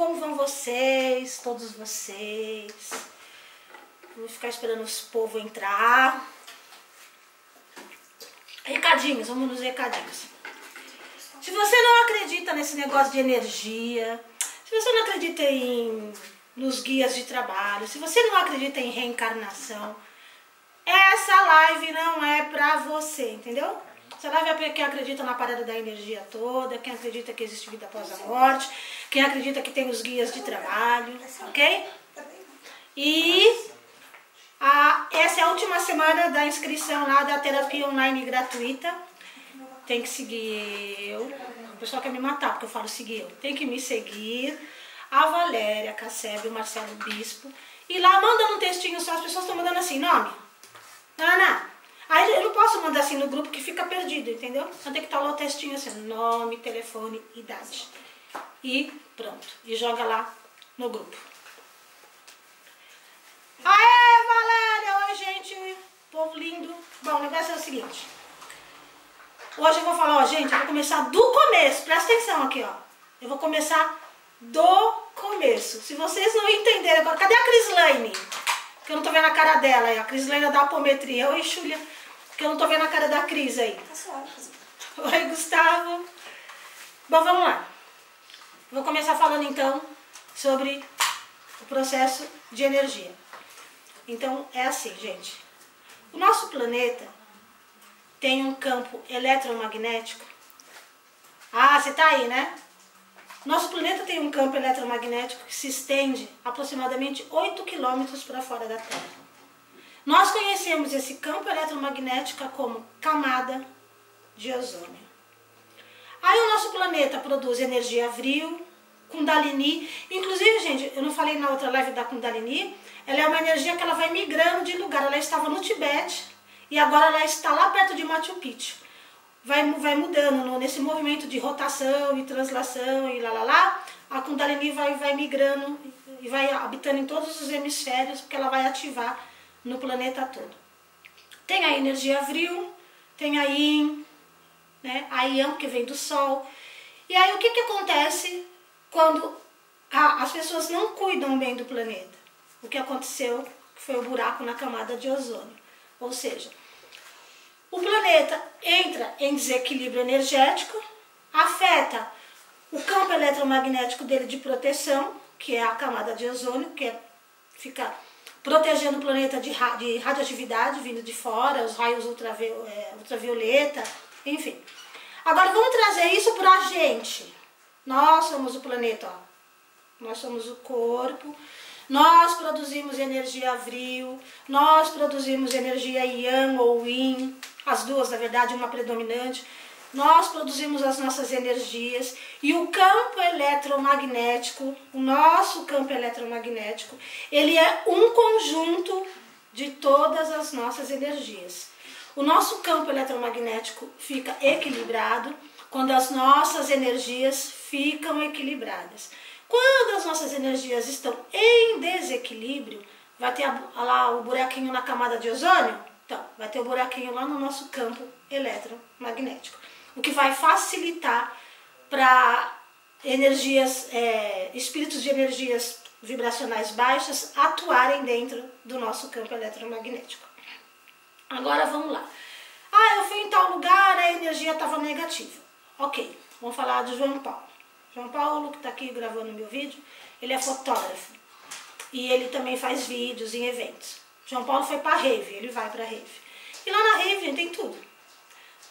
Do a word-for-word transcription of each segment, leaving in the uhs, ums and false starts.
Como vão vocês, todos vocês? Vou ficar esperando os povo entrar. Recadinhos, vamos nos recadinhos. Se você não acredita nesse negócio de energia, se você não acredita em, nos guias de trabalho, se você não acredita em reencarnação, essa live não é pra você, entendeu? Essa live é pra quem acredita na parada da energia toda, quem acredita que existe vida após a morte, quem acredita que tem os guias de trabalho, ok? E a, essa é a última semana da inscrição lá da terapia online gratuita. Tem que seguir eu. O pessoal quer me matar porque eu falo seguir eu. Tem que me seguir. A Valéria, a Cacebio, o Marcelo Bispo. E lá manda um textinho só, as pessoas estão mandando assim, nome. Ana. Aí eu não posso mandar assim no grupo que fica perdido, entendeu? Então tem que estar lá o textinho assim, nome, telefone, idade. E pronto. E joga lá no grupo. Aê, Valéria! Oi, gente! Povo lindo! Bom, o negócio é o seguinte. Hoje eu vou falar, ó, gente, eu vou começar do começo. Presta atenção aqui, ó. Eu vou começar do começo. Se vocês não entenderem agora, cadê a Crislaine? Que eu não tô vendo a cara dela aí. A Crislaine é da Apometria. Oi, Xúlia. Que eu não tô vendo a cara da Cris aí. Tá suave. Oi, Gustavo. Bom, vamos lá. Vou começar falando, então, sobre o processo de energia. Então, é assim, gente. O nosso planeta tem um campo eletromagnético. Ah, você tá aí, né? Nosso planeta tem um campo eletromagnético que se estende aproximadamente oito quilômetros para fora da Terra. Nós conhecemos esse campo eletromagnético como camada de ozônio. Aí o nosso planeta produz energia vril, Kundalini. Inclusive, gente, eu não falei na outra live da Kundalini, ela é uma energia que ela vai migrando de lugar. Ela estava no Tibete e agora ela está lá perto de Machu Picchu. Vai, vai mudando no, nesse movimento de rotação e translação e lá lá lá. A Kundalini vai, vai migrando e vai habitando em todos os hemisférios, porque ela vai ativar no planeta todo. Tem a energia vril, tem a yin, né? A ião que vem do sol. E aí o que, que acontece quando a, as pessoas não cuidam bem do planeta? O que aconteceu foi o buraco na camada de ozônio. Ou seja, o planeta entra em desequilíbrio energético, afeta o campo eletromagnético dele de proteção, que é a camada de ozônio, que é, fica protegendo o planeta de, de radioatividade vindo de fora, os raios ultraviol, é, ultravioleta, enfim. Agora vamos trazer isso para a gente. Nós somos o planeta, ó. Nós somos o corpo. Nós produzimos energia vril, nós produzimos energia yang ou yin, as duas, na verdade, uma predominante. Nós produzimos as nossas energias e o campo eletromagnético, o nosso campo eletromagnético, ele é um conjunto de todas as nossas energias. O nosso campo eletromagnético fica equilibrado quando as nossas energias ficam equilibradas. Quando as nossas energias estão em desequilíbrio, vai ter lá o buraquinho na camada de ozônio? Então, vai ter o buraquinho lá no nosso campo eletromagnético. O que vai facilitar para energias, é, espíritos de energias vibracionais baixas atuarem dentro do nosso campo eletromagnético. Agora vamos lá. Ah, eu fui em tal lugar, a energia estava negativa. Ok, vamos falar de João Paulo. João Paulo, que está aqui gravando meu vídeo, ele é fotógrafo e ele também faz vídeos em eventos. João Paulo foi para a rave, ele vai para a rave. E lá na rave, gente, tem tudo.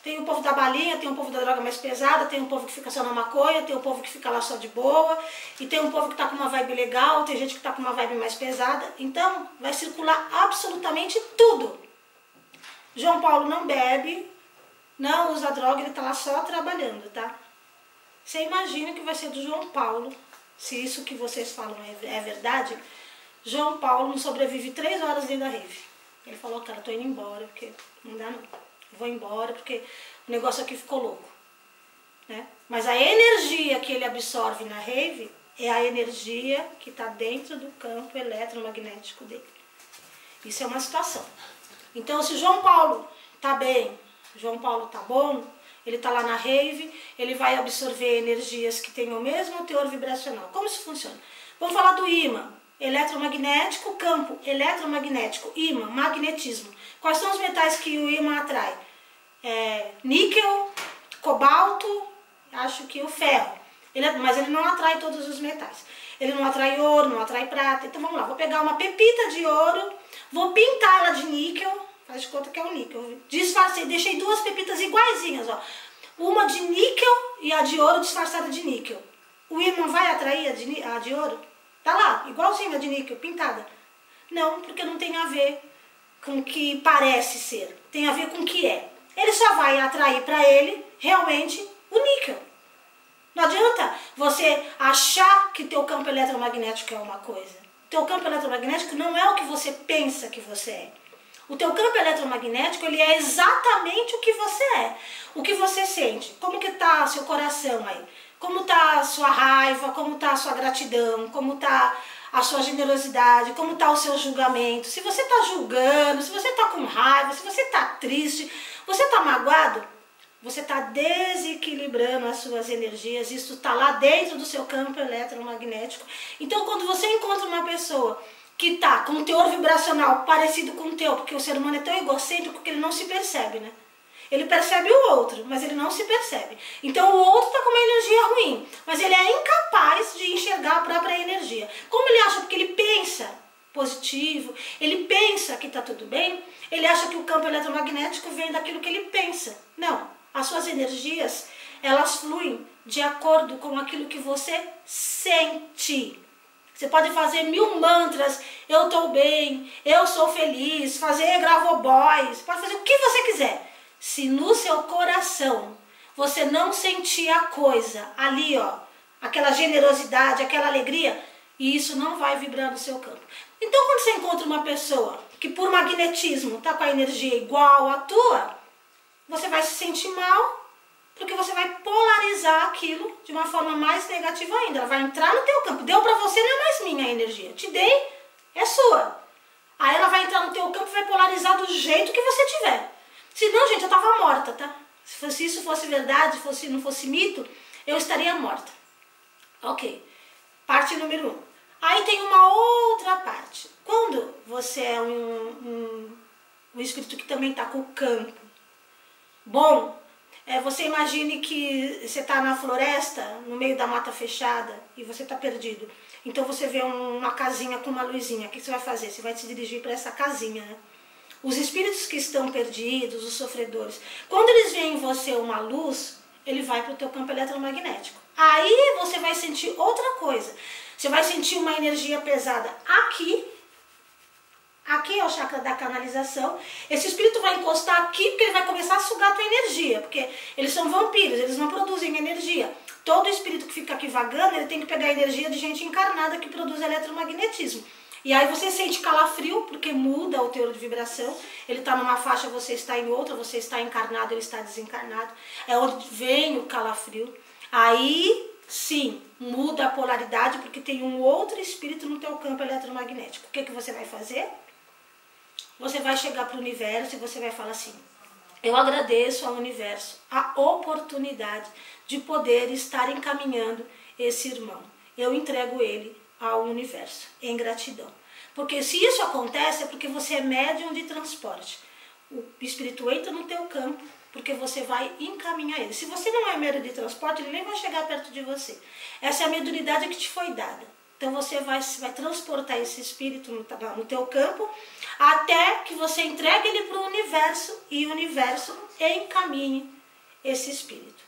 Tem o povo da balinha, tem o povo da droga mais pesada, tem o povo que fica só na maconha, tem o povo que fica lá só de boa, e tem um povo que está com uma vibe legal, tem gente que está com uma vibe mais pesada. Então, vai circular absolutamente tudo. João Paulo não bebe, não usa droga, ele está lá só trabalhando, tá? Você imagina que vai ser do João Paulo, se isso que vocês falam é verdade. João Paulo não sobrevive três horas dentro da rave. Ele falou, cara, tô indo embora, porque não dá não. Vou embora, porque o negócio aqui ficou louco. Né? Mas a energia que ele absorve na rave é a energia que está dentro do campo eletromagnético dele. Isso é uma situação. Então, se João Paulo tá bem, João Paulo tá bom, Ele está lá na rave, ele vai absorver energias que têm o mesmo teor vibracional. Como isso funciona? Vamos falar do ímã. Eletromagnético, campo eletromagnético, ímã, magnetismo. Quais são os metais que o ímã atrai? É, níquel, cobalto, acho que o ferro. Ele, mas ele não atrai todos os metais. Ele não atrai ouro, não atrai prata. Então vamos lá, vou pegar uma pepita de ouro, vou pintar ela de níquel, faz de conta que é um níquel. Disfarcei, deixei duas pepitas iguaizinhas, ó. Uma de níquel e a de ouro disfarçada de níquel. O ímã vai atrair a de, a de ouro? Tá lá, igualzinha a de níquel, pintada. Não, porque não tem a ver com o que parece ser. Tem a ver com o que é. Ele só vai atrair para ele, realmente, o níquel. Não adianta você achar que teu campo eletromagnético é uma coisa. Teu campo eletromagnético não é o que você pensa que você é. O teu campo eletromagnético, ele é exatamente o que você é. O que você sente. Como que tá seu coração aí? Como tá a sua raiva? Como tá a sua gratidão? Como tá a sua generosidade? Como tá o seu julgamento? Se você tá julgando, se você tá com raiva, se você tá triste, você tá magoado, você tá desequilibrando as suas energias. Isso tá lá dentro do seu campo eletromagnético. Então, quando você encontra uma pessoa que tá com um teor vibracional parecido com o teu, porque o ser humano é tão egocêntrico que ele não se percebe, né? Ele percebe o outro, mas ele não se percebe. Então o outro está com uma energia ruim, mas ele é incapaz de enxergar a própria energia. Como ele acha, porque ele pensa positivo, ele pensa que está tudo bem, ele acha que o campo eletromagnético vem daquilo que ele pensa. Não, as suas energias, elas fluem de acordo com aquilo que você sente. Você pode fazer mil mantras, eu estou bem, eu sou feliz, fazer gravobóis, pode fazer o que você quiser. Se no seu coração você não sentir a coisa ali, ó, aquela generosidade, aquela alegria, e isso não vai vibrar no seu campo. Então quando você encontra uma pessoa que por magnetismo está com a energia igual à tua, você vai se sentir mal, porque você vai polarizar aquilo de uma forma mais negativa ainda. Ela vai entrar no teu campo. Deu para você, não é mais minha a energia. Te dei, é sua. Aí ela vai entrar no teu campo e vai polarizar do jeito que você tiver. Se não, gente, eu estava morta, tá? Se isso fosse verdade, se não fosse mito, eu estaria morta. Ok. Parte número um. Aí tem uma outra parte. Quando você é um, um, um espírito que também está com o campo bom, é, você imagine que você está na floresta, no meio da mata fechada, e você está perdido. Então você vê uma casinha com uma luzinha. O que você vai fazer? Você vai se dirigir para essa casinha, né? Os espíritos que estão perdidos, os sofredores, quando eles veem em você uma luz, ele vai para o teu campo eletromagnético. Aí você vai sentir outra coisa. Você vai sentir uma energia pesada aqui. Aqui é o chakra da canalização. Esse espírito vai encostar aqui porque ele vai começar a sugar a tua energia. Porque eles são vampiros, eles não produzem energia. Todo espírito que fica aqui vagando, ele tem que pegar energia de gente encarnada que produz eletromagnetismo. E aí você sente calafrio, porque muda o teor de vibração. Ele está numa faixa, você está em outra, você está encarnado, ele está desencarnado. É onde vem o calafrio. Aí, sim, muda a polaridade, porque tem um outro espírito no teu campo eletromagnético. O que, que você vai fazer? Você vai chegar para o universo e você vai falar assim: eu agradeço ao universo a oportunidade de poder estar encaminhando esse irmão. Eu entrego ele ao universo, em gratidão. Porque se isso acontece, é porque você é médium de transporte. O espírito entra no teu campo, porque você vai encaminhar ele. Se você não é médium de transporte, ele nem vai chegar perto de você. Essa é a mediunidade que te foi dada. Então você vai, vai transportar esse espírito no, no teu campo, até que você entregue ele para o universo, e o universo encaminhe esse espírito.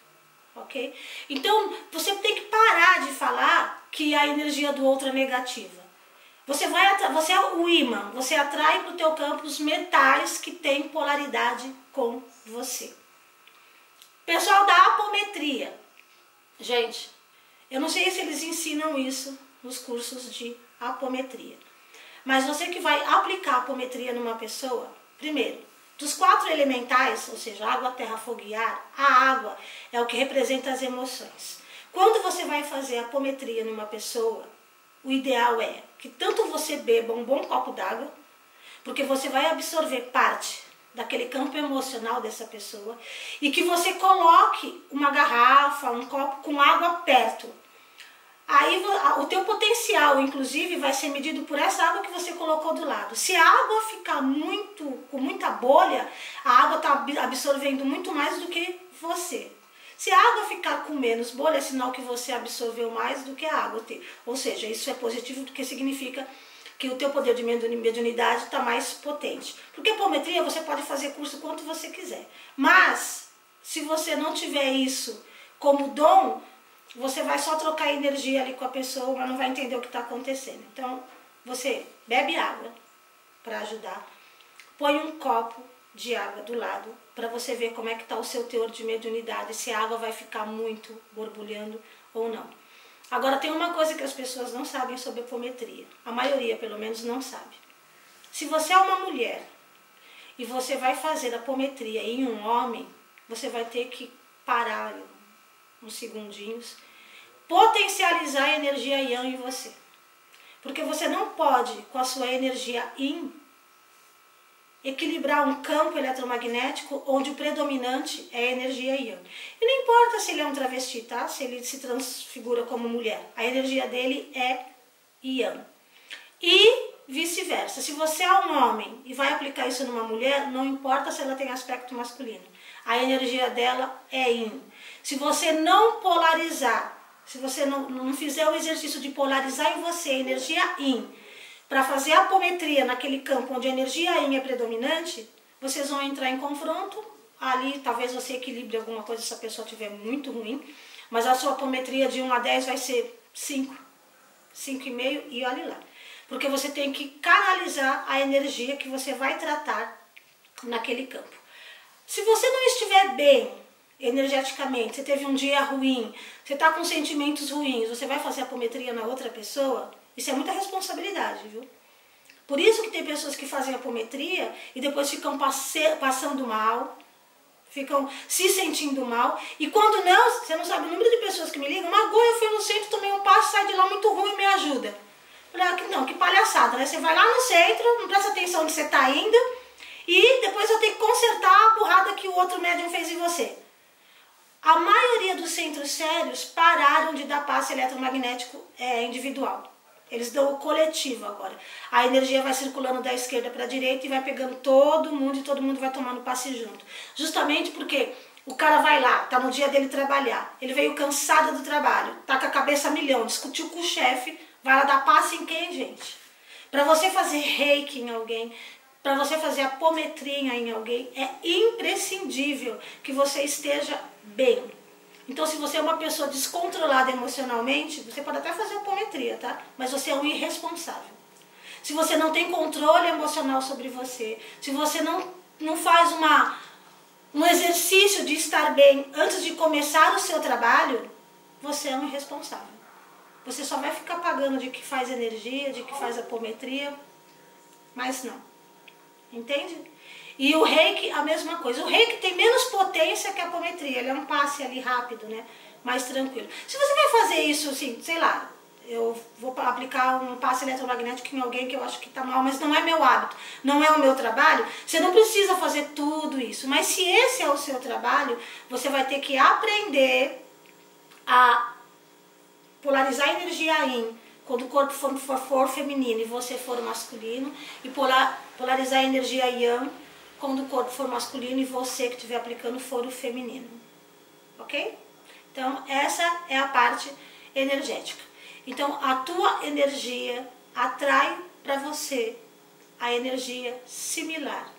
Ok? Então, você tem que parar de falar que a energia do outro é negativa. Você, vai você é o ímã, você atrai para o teu campo os metais que têm polaridade com você. Pessoal da apometria. Gente, eu não sei se eles ensinam isso nos cursos de apometria. Mas você que vai aplicar a apometria numa pessoa, primeiro, dos quatro elementais, ou seja, água, terra, fogo e ar, a água é o que representa as emoções. Quando você vai fazer a apometria numa pessoa, o ideal é que tanto você beba um bom copo d'água, porque você vai absorver parte daquele campo emocional dessa pessoa, e que você coloque uma garrafa, um copo com água perto. Aí o teu potencial, inclusive, vai ser medido por essa água que você colocou do lado. Se a água ficar muito, com muita bolha, a água está absorvendo muito mais do que você. Se a água ficar com menos bolha, é sinal que você absorveu mais do que a água teve. Ou seja, isso é positivo porque significa que o teu poder de mediunidade está mais potente. Porque apometria você pode fazer curso quanto você quiser. Mas, se você não tiver isso como dom, você vai só trocar energia ali com a pessoa, mas não vai entender o que está acontecendo. Então, você bebe água para ajudar, põe um copo de água do lado para você ver como é que está o seu teor de mediunidade, se a água vai ficar muito borbulhando ou não. Agora, tem uma coisa que as pessoas não sabem sobre apometria. A maioria, pelo menos, não sabe. Se você é uma mulher e você vai fazer apometria em um homem, você vai ter que parar uns segundinhos, potencializar a energia yang em você. Porque você não pode, com a sua energia yin, equilibrar um campo eletromagnético onde o predominante é a energia yang. E não importa se ele é um travesti, tá? Se ele se transfigura como mulher. A energia dele é yang. E vice-versa. Se você é um homem e vai aplicar isso numa mulher, não importa se ela tem aspecto masculino. A energia dela é yin. Se você não polarizar, se você não, não fizer o exercício de polarizar em você a energia yin, para fazer a apometria naquele campo onde a energia yin é predominante, vocês vão entrar em confronto, ali talvez você equilibre alguma coisa se a pessoa estiver muito ruim, mas a sua apometria de um a dez vai ser cinco, cinco vírgula cinco e olha lá. Porque você tem que canalizar a energia que você vai tratar naquele campo. Se você não estiver bem energeticamente, você teve um dia ruim, você está com sentimentos ruins, você vai fazer apometria na outra pessoa? Isso é muita responsabilidade, viu? Por isso que tem pessoas que fazem apometria e depois ficam passe- passando mal, ficam se sentindo mal. E quando não, você não sabe o número de pessoas que me ligam, Magô, eu fui no centro, tomei um passo, saí de lá muito ruim, me ajuda. Não, que palhaçada, né? Você vai lá no centro, não presta atenção onde você está indo e depois eu tenho que consertar a burrada que o outro médium fez em você. A maioria dos centros sérios pararam de dar passe eletromagnético é, individual. Eles dão o coletivo agora. A energia vai circulando da esquerda para a direita e vai pegando todo mundo e todo mundo vai tomando passe junto. Justamente porque o cara vai lá, tá no dia dele trabalhar, ele veio cansado do trabalho, tá com a cabeça a milhão, discutiu com o chefe, vai lá dar passe em quem, gente? Para você fazer reiki em alguém, para você fazer apometria em alguém, é imprescindível que você esteja bem. Então, se você é uma pessoa descontrolada emocionalmente, você pode até fazer apometria, tá? Mas você é um irresponsável. Se você não tem controle emocional sobre você, se você não, não faz uma, um exercício de estar bem antes de começar o seu trabalho, você é um irresponsável. Você só vai ficar pagando de que faz energia, de que faz apometria, mas não. Entende? E o reiki, a mesma coisa. O reiki tem menos potência que a apometria. Ele é um passe ali rápido, né? Mais tranquilo. Se você vai fazer isso, assim, sei lá, eu vou aplicar um passe eletromagnético em alguém que eu acho que tá mal, mas não é meu hábito, não é o meu trabalho, você não precisa fazer tudo isso. Mas se esse é o seu trabalho, você vai ter que aprender a polarizar a energia yin, quando o corpo for, for, for feminino e você for masculino, e polar, polarizar a energia yang, quando o corpo for masculino e você que estiver aplicando for o feminino. Ok? Então, essa é a parte energética. Então, a tua energia atrai para você a energia similar.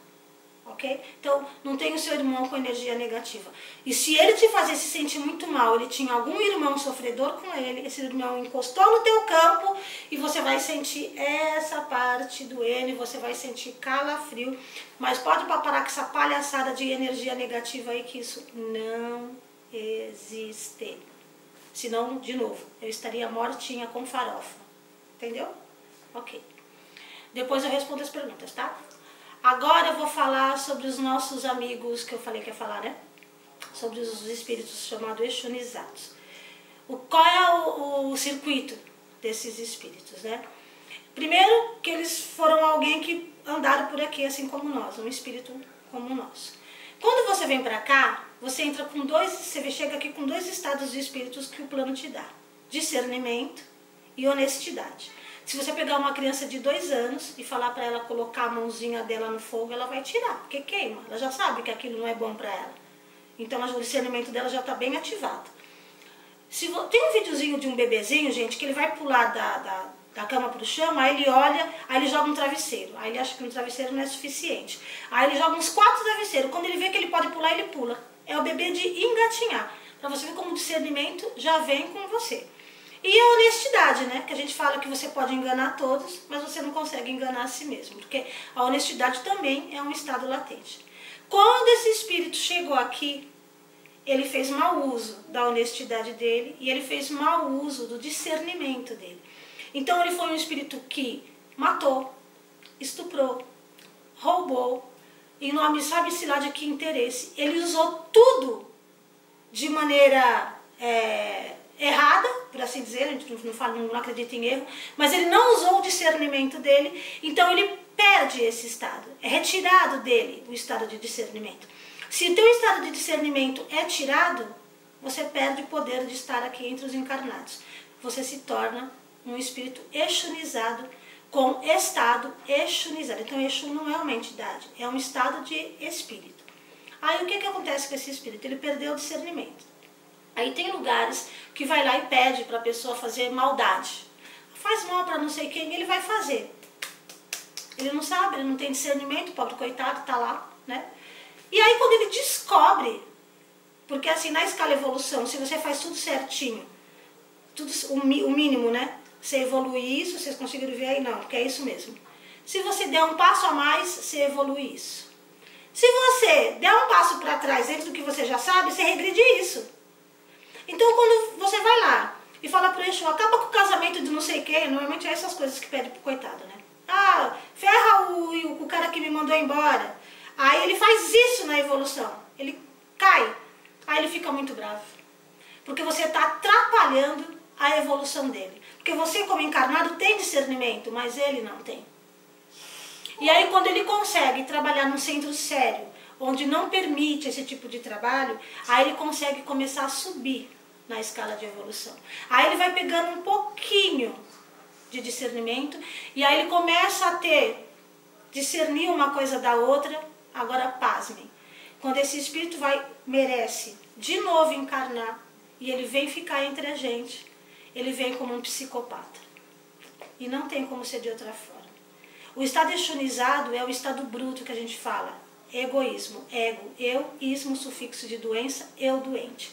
Ok? Então, não tem o seu irmão com energia negativa. E se ele te fazer se sentir muito mal, ele tinha algum irmão sofredor com ele, esse irmão encostou no teu campo e você vai sentir essa parte do N, você vai sentir calafrio. Mas pode parar com essa palhaçada de energia negativa aí, que isso não existe. Senão, de novo, eu estaria mortinha com farofa. Entendeu? Ok. Depois eu respondo as perguntas, tá? Agora eu vou falar sobre os nossos amigos, que eu falei que ia falar, né? Sobre os espíritos chamados exunizados. O, qual é o, o circuito desses espíritos, né? Primeiro, que eles foram alguém que andaram por aqui, assim como nós, um espírito como o nosso. Quando você vem para cá, você entra com dois, você chega aqui com dois estados de espíritos que o plano te dá: discernimento e honestidade. Se você pegar uma criança de dois anos e falar para ela colocar a mãozinha dela no fogo, ela vai tirar, porque queima. Ela já sabe que aquilo não é bom para ela. Então o discernimento dela já está bem ativado. Se vo... Tem um videozinho de um bebezinho, gente, que ele vai pular da, da, da cama para o chão, aí ele olha, aí ele joga um travesseiro. Aí ele acha que um travesseiro não é suficiente. Aí ele joga uns quatro travesseiros. Quando ele vê que ele pode pular, ele pula. É o bebê de engatinhar. Para você ver como o discernimento já vem com você. E a honestidade, né? Que a gente fala que você pode enganar todos, mas você não consegue enganar a si mesmo. Porque a honestidade também é um estado latente. Quando esse espírito chegou aqui, ele fez mau uso da honestidade dele e ele fez mau uso do discernimento dele. Então ele foi um espírito que matou, estuprou, roubou, em nome sabe-se lá de que interesse. Ele usou tudo de maneira é, errada, por assim dizer, a gente não, fala, não acredita em erro, mas ele não usou o discernimento dele, então ele perde esse estado, é retirado dele o estado de discernimento. Se o teu estado de discernimento é tirado, você perde o poder de estar aqui entre os encarnados. Você se torna um espírito exunizado, com estado exunizado. Então, Exu não é uma entidade, é um estado de espírito. Aí, o que, que acontece com esse espírito? Ele perdeu o discernimento. Aí tem lugares que vai lá e pede para a pessoa fazer maldade. Faz mal para não sei quem, ele vai fazer. Ele não sabe, ele não tem discernimento, o pobre coitado está lá, né? E aí quando ele descobre, porque assim, na escala evolução, se você faz tudo certinho, tudo, o, o mínimo, né? Você evolui isso, vocês conseguiram ver aí? Não, porque é isso mesmo. Se você der um passo a mais, você evolui isso. Se você der um passo para trás dentro do que você já sabe, você regride isso. Então quando você vai lá e fala pro Exu, acaba com o casamento de não sei quem, normalmente é essas coisas que pede pro coitado, né? Ah, ferra o, o cara que me mandou embora. Aí ele faz isso na evolução, ele cai, aí ele fica muito bravo, porque você está atrapalhando a evolução dele, porque você como encarnado tem discernimento, mas ele não tem. E aí quando ele consegue trabalhar num centro sério, onde não permite esse tipo de trabalho, aí ele consegue começar a subir na escala de evolução, aí ele vai pegando um pouquinho de discernimento, e aí ele começa a ter, discernir uma coisa da outra. Agora, pasmem, quando esse espírito vai, merece de novo encarnar e ele vem ficar entre a gente, ele vem como um psicopata. E não tem como ser de outra forma. O estado exunizado é o estado bruto que a gente fala. Egoísmo, ego, eu, ismo, sufixo de doença, eu doente.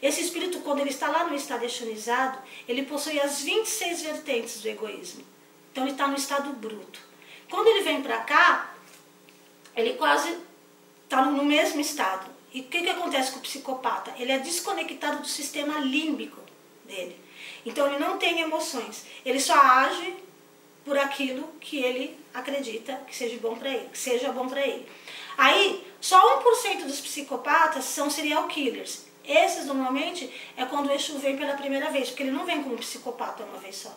Esse espírito, quando ele está lá no estado exunizado, ele possui as vinte e seis vertentes do egoísmo. Então ele está no estado bruto. Quando ele vem para cá, ele quase está no mesmo estado. E o que, que acontece com o psicopata? Ele é desconectado do sistema límbico dele. Então ele não tem emoções. Ele só age por aquilo que ele acredita que seja bom para ele, que seja bom para ele. Aí, só um por cento dos psicopatas são serial killers. Esses, normalmente, é quando o Exu vem pela primeira vez, porque ele não vem como psicopata uma vez só.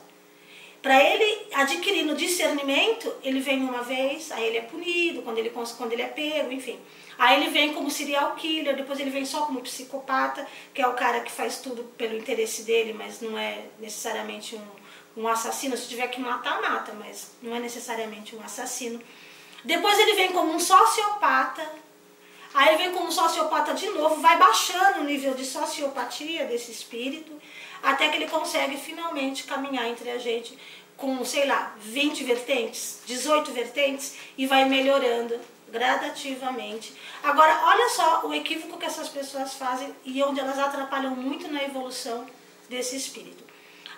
Para ele adquirir no discernimento, ele vem uma vez, aí ele é punido, quando ele, quando ele é pego, enfim. Aí ele vem como serial killer, depois ele vem só como psicopata, que é o cara que faz tudo pelo interesse dele, mas não é necessariamente um, um assassino. Se tiver que matar, mata, mas não é necessariamente um assassino. Depois ele vem como um sociopata, aí ele vem como um sociopata de novo, vai baixando o nível de sociopatia desse espírito, até que ele consegue finalmente caminhar entre a gente com, sei lá, vinte vertentes, dezoito vertentes, e vai melhorando gradativamente. Agora, olha só o equívoco que essas pessoas fazem e onde elas atrapalham muito na evolução desse espírito.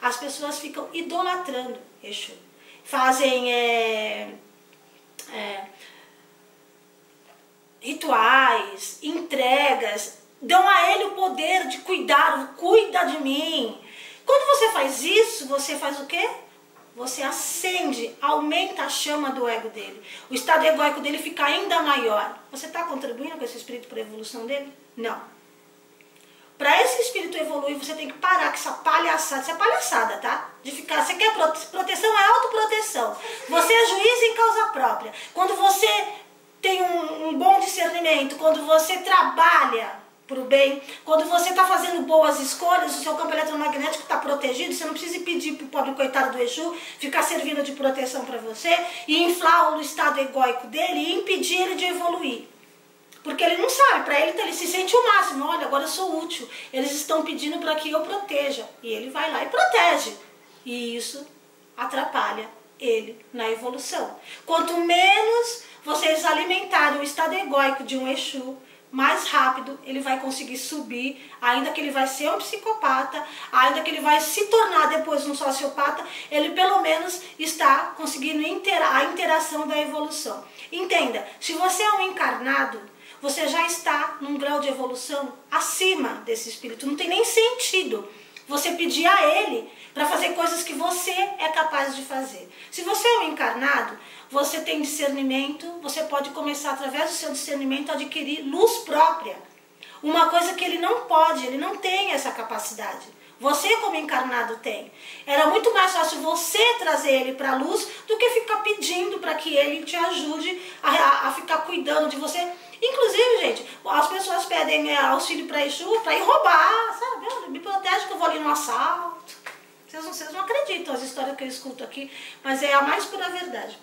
As pessoas ficam idolatrando Exu. Fazem é, é, rituais, entregas, dão a ele o poder de cuidar, cuida de mim. Quando você faz isso, você faz o quê? Você acende, aumenta a chama do ego dele. O estado egoico dele fica ainda maior. Você está contribuindo com esse espírito para a evolução dele? Não. Para esse espírito evoluir, você tem que parar com essa palhaçada. Isso é palhaçada, tá? De ficar, você quer proteção, é autoproteção. Você é juiz em causa própria. Quando você tem um, um bom discernimento, quando você trabalha para o bem, quando você está fazendo boas escolhas, o seu campo eletromagnético está protegido, você não precisa pedir para o pobre coitado do Exu ficar servindo de proteção para você e inflar o estado egóico dele e impedir ele de evoluir. Porque ele não sabe, para ele ele se sente o máximo, olha, agora eu sou útil, eles estão pedindo para que eu proteja, e ele vai lá e protege, e isso atrapalha ele na evolução. Quanto menos vocês alimentarem o estado egóico de um Exu, mais rápido ele vai conseguir subir, ainda que ele vai ser um psicopata, ainda que ele vai se tornar depois um sociopata, ele pelo menos está conseguindo interar a interação da evolução. Entenda, se você é um encarnado, você já está num grau de evolução acima desse espírito. Não tem nem sentido você pedir a ele para fazer coisas que você é capaz de fazer. Se você é um encarnado, você tem discernimento, você pode começar através do seu discernimento a adquirir luz própria. Uma coisa que ele não pode, ele não tem essa capacidade. Você como encarnado tem. Era muito mais fácil você trazer ele para a luz do que ficar pedindo para que ele te ajude a, a ficar cuidando de você. Inclusive, gente, as pessoas pedem é, auxílio para Exu para ir roubar, sabe? Me protege que eu vou ali no assalto. Vocês não, vocês não acreditam as histórias que eu escuto aqui, mas é a mais pura verdade.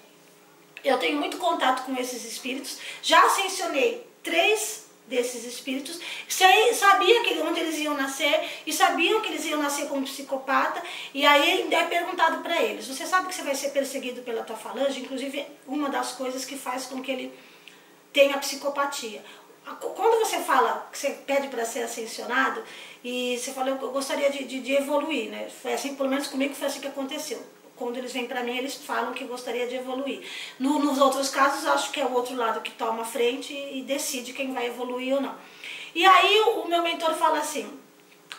Eu tenho muito contato com esses espíritos, já ascensionei três desses espíritos, sabia que, onde eles iam nascer e sabiam que eles iam nascer como psicopata, e aí é perguntado para eles, você sabe que você vai ser perseguido pela tua falange, inclusive uma das coisas que faz com que ele tenha psicopatia. Quando você fala, que você pede para ser ascensionado, e você fala, eu gostaria de, de, de evoluir, né? Foi assim, pelo menos comigo foi assim que aconteceu. Quando eles vêm para mim, eles falam que gostaria de evoluir. No, nos outros casos, acho que é o outro lado que toma a frente e, e decide quem vai evoluir ou não. E aí o, o meu mentor fala assim,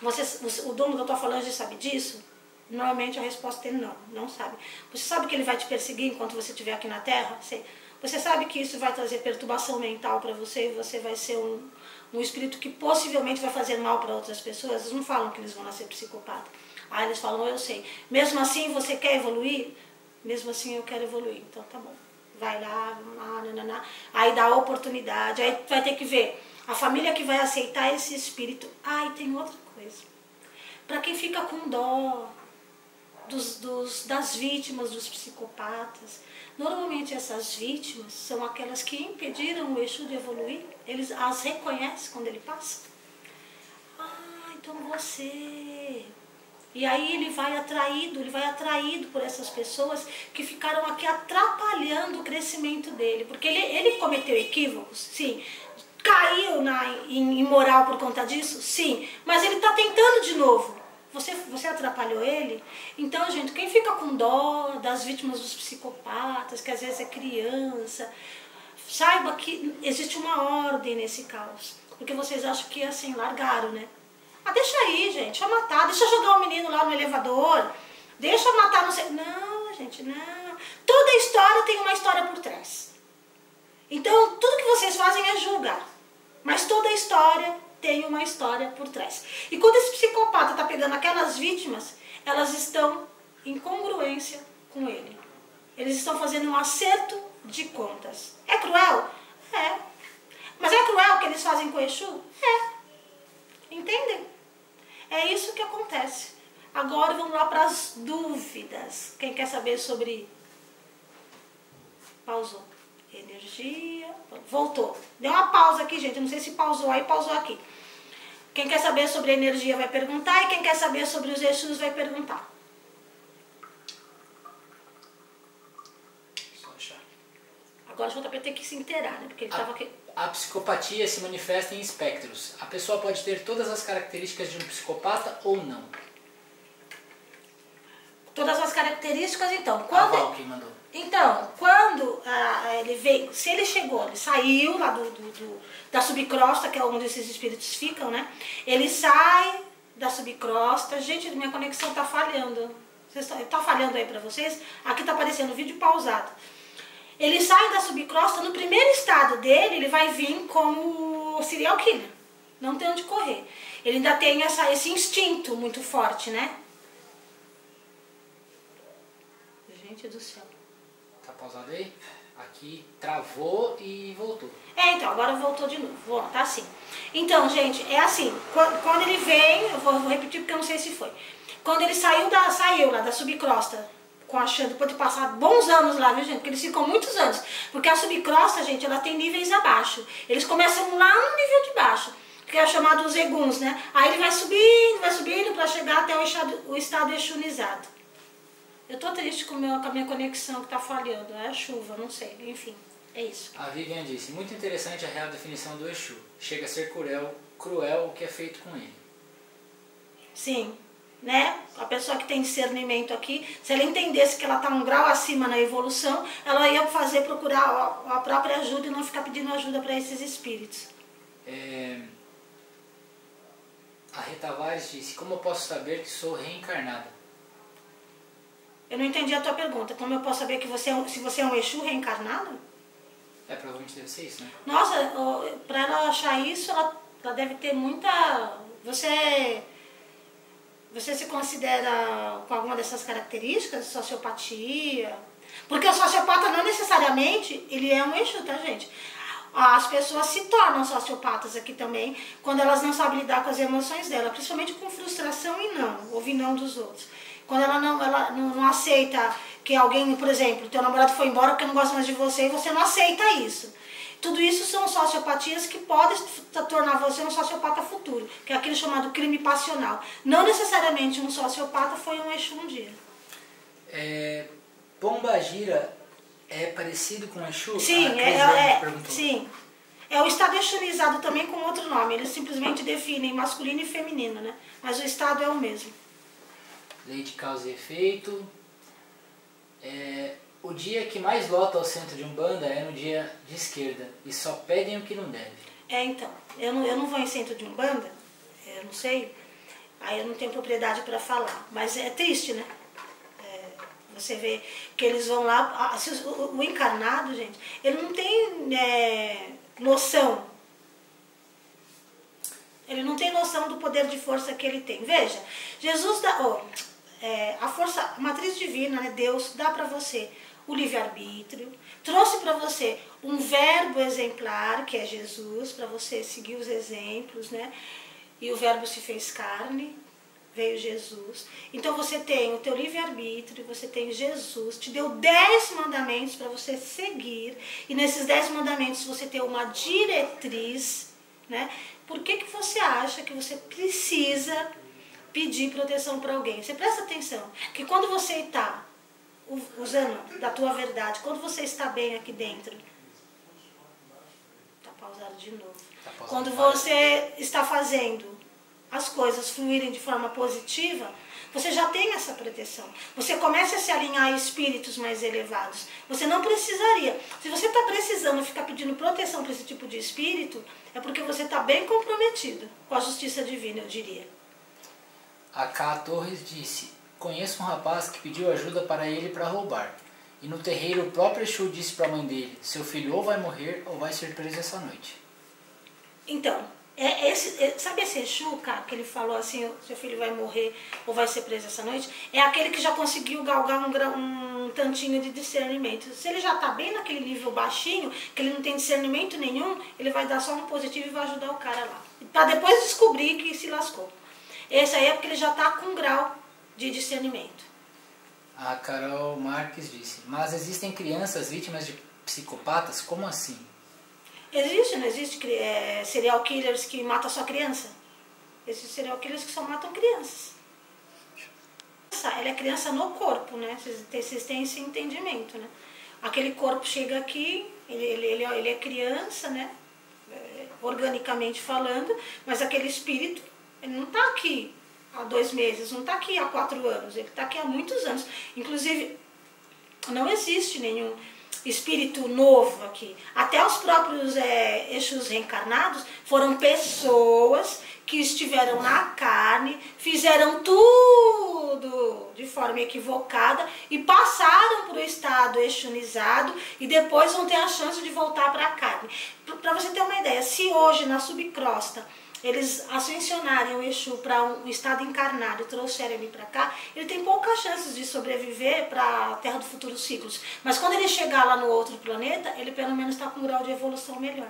você, o, o dono da tua falange sabe disso? Normalmente a resposta é não, não sabe. Você sabe que ele vai te perseguir enquanto você estiver aqui na Terra? Você, você sabe que isso vai trazer perturbação mental para você e você vai ser um, um espírito que possivelmente vai fazer mal para outras pessoas? Eles não falam que eles vão nascer psicopatas. Aí eles falam, eu sei. Mesmo assim, você quer evoluir? Mesmo assim, eu quero evoluir. Então, tá bom. Vai lá, nananá. Aí dá a oportunidade. Aí vai ter que ver. A família que vai aceitar esse espírito. Ah, e tem outra coisa. Pra quem fica com dó dos, dos, das vítimas, dos psicopatas. Normalmente, essas vítimas são aquelas que impediram o Exu de evoluir. Eles as reconhecem quando ele passa. Ah, então você... E aí ele vai atraído, ele vai atraído por essas pessoas que ficaram aqui atrapalhando o crescimento dele. Porque ele, ele cometeu equívocos, sim. Caiu na, em, em moral por conta disso, sim. Mas ele está tentando de novo. Você, você atrapalhou ele? Então, gente, quem fica com dó das vítimas dos psicopatas, que às vezes é criança, saiba que existe uma ordem nesse caos. Porque vocês acham que, assim, largaram, né? Ah, deixa aí, gente, deixa eu matar, deixa eu jogar o menino lá no elevador, deixa eu matar, não sei... Não, gente, não. Toda história tem uma história por trás. Então, tudo que vocês fazem é julgar. Mas toda história tem uma história por trás. E quando esse psicopata está pegando aquelas vítimas, elas estão em congruência com ele. Eles estão fazendo um acerto de contas. É cruel? É. Mas é cruel o que eles fazem com o Exu? É. Entendem? É isso que acontece. Agora vamos lá para as dúvidas. Quem quer saber sobre... Pausou. Energia... Voltou. Deu uma pausa aqui, gente. Não sei se pausou aí, pausou aqui. Quem quer saber sobre energia vai perguntar e quem quer saber sobre os Exus vai perguntar. Agora o J P tem que se inteirar, né? Porque ele estava aqui... A psicopatia se manifesta em espectros. A pessoa pode ter todas as características de um psicopata ou não? Todas as características, então. Quando ah, ele... mandou. Então, quando ah, ele veio... Se ele chegou, ele saiu lá do, do, do, da subcrosta, que é onde esses espíritos ficam, né? Ele sai da subcrosta. Gente, minha conexão tá falhando. Vocês tá, tá falhando aí pra vocês? Aqui tá aparecendo o vídeo pausado. Ele sai da subcrosta, no primeiro estado dele, ele vai vir como serial killer. Não tem onde correr. Ele ainda tem essa, esse instinto muito forte, né? Gente do céu. Tá pausado aí? Aqui travou e voltou. É, então, agora voltou de novo. Vou lá, tá assim. Então, gente, é assim. Quando, quando ele veio, eu vou, vou repetir porque eu não sei se foi. Quando ele saiu, da, saiu lá da subcrosta, com a chance, depois de passar bons anos lá, viu, gente? Porque eles ficam muitos anos. Porque a subcrosta, gente, ela tem níveis abaixo. Eles começam lá no nível de baixo, que é chamado os eguns, né? Aí ele vai subindo, vai subindo para chegar até o estado, o estado exunizado. Eu tô triste com, meu, com a minha conexão que tá falhando. É a chuva, não sei. Enfim, é isso. A Vivian disse, muito interessante a real definição do Exu. Chega a ser cruel, cruel o que é feito com ele. Sim. Né? A pessoa que tem discernimento aqui, se ela entendesse que ela está um grau acima na evolução, ela ia fazer procurar a própria ajuda e não ficar pedindo ajuda para esses espíritos. É... A Rita Tavares disse, como eu posso saber que sou reencarnada? Eu não entendi a tua pergunta. Como eu posso saber que você é, se você é um Exu reencarnado? É, provavelmente deve ser isso, né? Nossa, para ela achar isso, ela, ela deve ter muita... Você... Você se considera com alguma dessas características, sociopatia? Porque o sociopata não necessariamente, ele é um Exu, tá, gente? As pessoas se tornam sociopatas aqui também, quando elas não sabem lidar com as emoções dela, principalmente com frustração e não, ouvir não dos outros. Quando ela não, ela não, não aceita que alguém, por exemplo, teu namorado foi embora porque não gosta mais de você e você não aceita isso. Tudo isso são sociopatias que podem tornar você um sociopata futuro, que é aquele chamado crime passional. Não necessariamente um sociopata foi um Exu um dia. É, Pombagira é parecido com Exu? Sim, é, é, sim. É o estado exunizado também com outro nome. Eles simplesmente definem masculino e feminino, né? Mas o estado é o mesmo. Lei de causa e efeito. É... O dia que mais lota o centro de Umbanda é no dia de esquerda, e só pedem o que não deve. É, então, eu não, eu não vou em centro de Umbanda, eu não sei, aí eu não tenho propriedade para falar, mas é triste, né? É, você vê que eles vão lá, o, o encarnado, gente, ele não tem é, noção, ele não tem noção do poder de força que ele tem. Veja, Jesus da... Oh, é, a força, a matriz divina, né, Deus, dá para você o livre-arbítrio, trouxe para você um verbo exemplar, que é Jesus, para você seguir os exemplos, né? E o verbo se fez carne, veio Jesus. Então você tem o teu livre-arbítrio, você tem Jesus, te deu dez mandamentos para você seguir, e nesses dez mandamentos você tem uma diretriz, né? Por que que você acha que você precisa pedir proteção para alguém? Você presta atenção, que quando você está usando da tua verdade, quando você está bem aqui dentro, está pausado de novo, tá pausado quando você está fazendo as coisas fluírem de forma positiva, você já tem essa proteção, você começa a se alinhar a espíritos mais elevados, você não precisaria. Se você está precisando ficar pedindo proteção para esse tipo de espírito, é porque você está bem comprometido com a justiça divina, eu diria. A K. Torres disse, conheço um rapaz que pediu ajuda para ele para roubar. E no terreiro o próprio Exu disse para a mãe dele, seu filho ou vai morrer ou vai ser preso essa noite. Então, é esse, é, sabe esse Exu, cara, que ele falou assim, seu filho vai morrer ou vai ser preso essa noite? É aquele que já conseguiu galgar um, um tantinho de discernimento. Se ele já está bem naquele nível baixinho, que ele não tem discernimento nenhum, ele vai dar só um positivo e vai ajudar o cara lá. Para depois descobrir que se lascou. Esse aí é porque ele já está com um grau de discernimento. A Carol Marques disse, mas existem crianças vítimas de psicopatas? Como assim? Existe, não existe é, serial killers que matam só criança? Existem serial killers que só matam crianças. Ela é criança no corpo, né? Vocês têm esse entendimento, né? Aquele corpo chega aqui, ele, ele, ele é criança, né? Organicamente falando, mas aquele espírito, ele não está aqui há dois meses, não está aqui há quatro anos, ele está aqui há muitos anos. Inclusive, não existe nenhum espírito novo aqui. Até os próprios é, Exus reencarnados foram pessoas que estiveram na carne, fizeram tudo de forma equivocada e passaram para o estado exunizado e depois vão ter a chance de voltar para a carne. Para você ter uma ideia, se hoje na subcrosta eles ascensionarem o Exu para um estado encarnado e trouxerem ele para cá, ele tem poucas chances de sobreviver para a Terra do Futuro Ciclos. Mas quando ele chegar lá no outro planeta, ele pelo menos está com um grau de evolução melhor.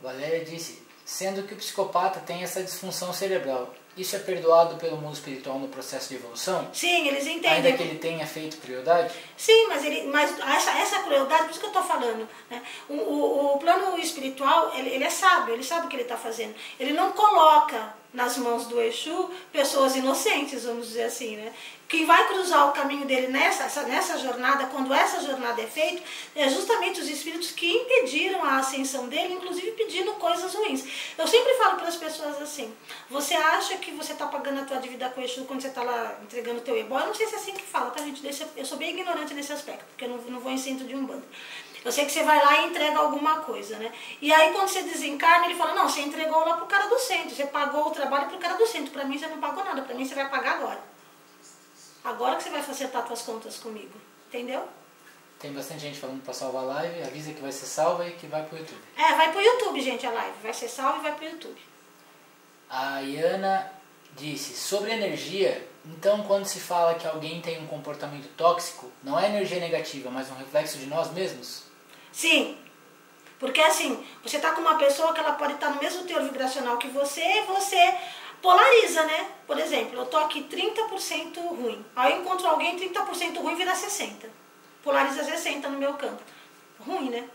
Valéria disse, sendo que o psicopata tem essa disfunção cerebral, isso é perdoado pelo mundo espiritual no processo de evolução? Sim, eles entendem. Ainda que ele tenha feito crueldade? Sim, mas, ele, mas essa, essa crueldade, por isso que eu estou falando, né? o, o, o plano espiritual, ele, ele é sábio, ele sabe o que ele está fazendo. Ele não coloca nas mãos do Exu pessoas inocentes, vamos dizer assim, né? Quem vai cruzar o caminho dele nessa, essa, nessa jornada, quando essa jornada é feita, é justamente os espíritos que impediram a ascensão dele, inclusive pedindo coisas ruins. Eu sempre falo para as pessoas assim, você acha que você está pagando a tua dívida com o Exu quando você está lá entregando o teu ebó? Eu não sei se é assim que fala, tá gente? Eu sou bem ignorante nesse aspecto, porque eu não, não vou em centro de umbanda. Eu sei que você vai lá e entrega alguma coisa, né? E aí quando você desencarna, ele fala, não, você entregou lá pro cara do centro, você pagou o trabalho pro cara do centro, pra mim você não pagou nada, pra mim você vai pagar agora. Agora que você vai acertar suas contas comigo, entendeu? Tem bastante gente falando pra salvar a live, avisa que vai ser salva e que vai pro YouTube. É, vai pro YouTube, gente, a live, vai ser salva e vai pro YouTube. A Iana disse, sobre energia, então quando se fala que alguém tem um comportamento tóxico, não é energia negativa, mas um reflexo de nós mesmos? Sim, porque assim, você tá com uma pessoa que ela pode estar tá no mesmo teor vibracional que você e você polariza, né? Por exemplo, eu tô aqui trinta por cento ruim, aí eu encontro alguém trinta por cento ruim vira sessenta por cento, polariza sessenta por cento no meu campo, ruim, né?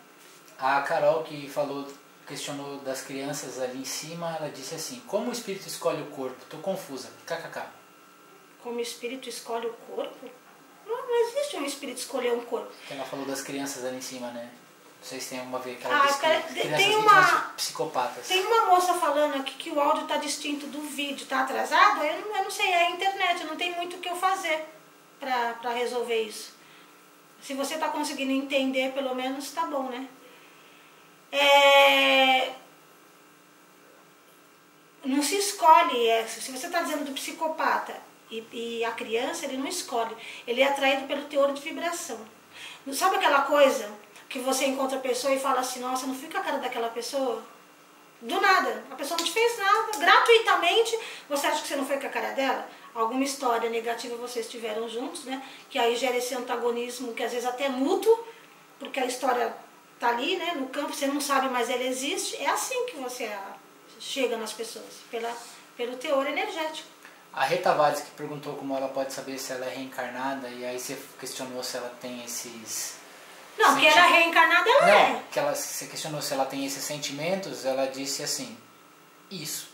A Carol que falou, questionou das crianças ali em cima, ela disse assim, como o espírito escolhe o corpo? Tô confusa, kkk. Como o espírito escolhe o corpo? Não, não existe um espírito escolher um corpo. Ela falou das crianças ali em cima, né? Vocês têm alguma vez que ela ah, disse cara, que tem uma psicopatas. Tem uma moça falando aqui que o áudio está distinto do vídeo, está atrasado. Eu não, eu não sei, é a internet, não tem muito o que eu fazer para resolver isso. Se você está conseguindo entender, pelo menos está bom, né? É... Não se escolhe, é, se você está dizendo do psicopata e, e a criança, ele não escolhe, ele é atraído pelo teor de vibração. Sabe aquela coisa que você encontra a pessoa e fala assim, nossa, não fica a cara daquela pessoa? Do nada, a pessoa não te fez nada, gratuitamente, você acha que você não foi com a cara dela? Alguma história negativa vocês tiveram juntos, né? Que aí gera esse antagonismo que às vezes até é mútuo, porque a história tá ali, né? No campo, você não sabe, mas ela existe. É assim que você chega nas pessoas, pela, pelo teor energético. A Rita Tavares que perguntou como ela pode saber se ela é reencarnada, e aí você questionou se ela tem esses... Não, senti... que ela reencarnada ela não, é. Não, que ela se questionou se ela tem esses sentimentos, ela disse assim, isso.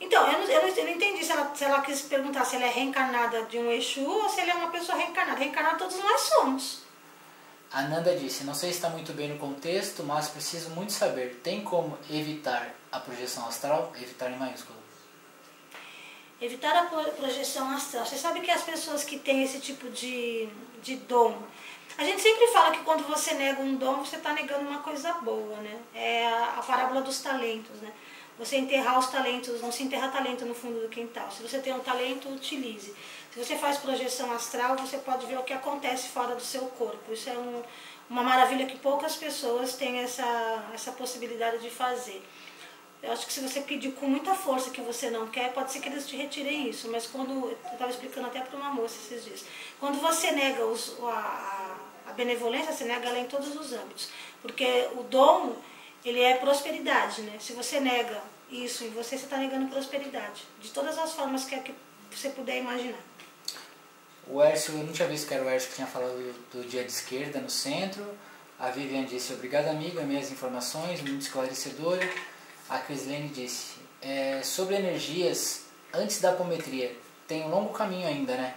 Então, eu não, eu não, eu não entendi se ela, se ela quis perguntar se ela é reencarnada de um Exu ou se ela é uma pessoa reencarnada. Reencarnada todos nós somos. A Nanda disse, não sei se está muito bem no contexto, mas preciso muito saber, tem como evitar a projeção astral? Evitar em maiúsculo. Evitar a projeção astral. Você sabe que as pessoas que têm esse tipo de, de dom... A gente sempre fala que quando você nega um dom, você está negando uma coisa boa, né? É a, a parábola dos talentos, né? Você enterrar os talentos, não se enterra talento no fundo do quintal. Se você tem um talento, utilize. Se você faz projeção astral, você pode ver o que acontece fora do seu corpo. Isso é um, uma maravilha que poucas pessoas têm essa, essa possibilidade de fazer. Eu acho que se você pedir com muita força que você não quer, pode ser que eles te retirem isso. Mas quando, eu estava explicando até para uma moça esses dias, quando você nega os, a, a benevolência, você nega ela em todos os âmbitos. Porque o dom, ele é prosperidade, né? Se você nega isso em você, você está negando prosperidade. De todas as formas que, é que você puder imaginar. O Hércio, eu não tinha visto que era o Hércio que tinha falado do, do dia de esquerda no centro. A Vivian disse, obrigado amiga, minhas informações, muito esclarecedora. A Crislaine disse, é, sobre energias, antes da apometria, tem um longo caminho ainda, né?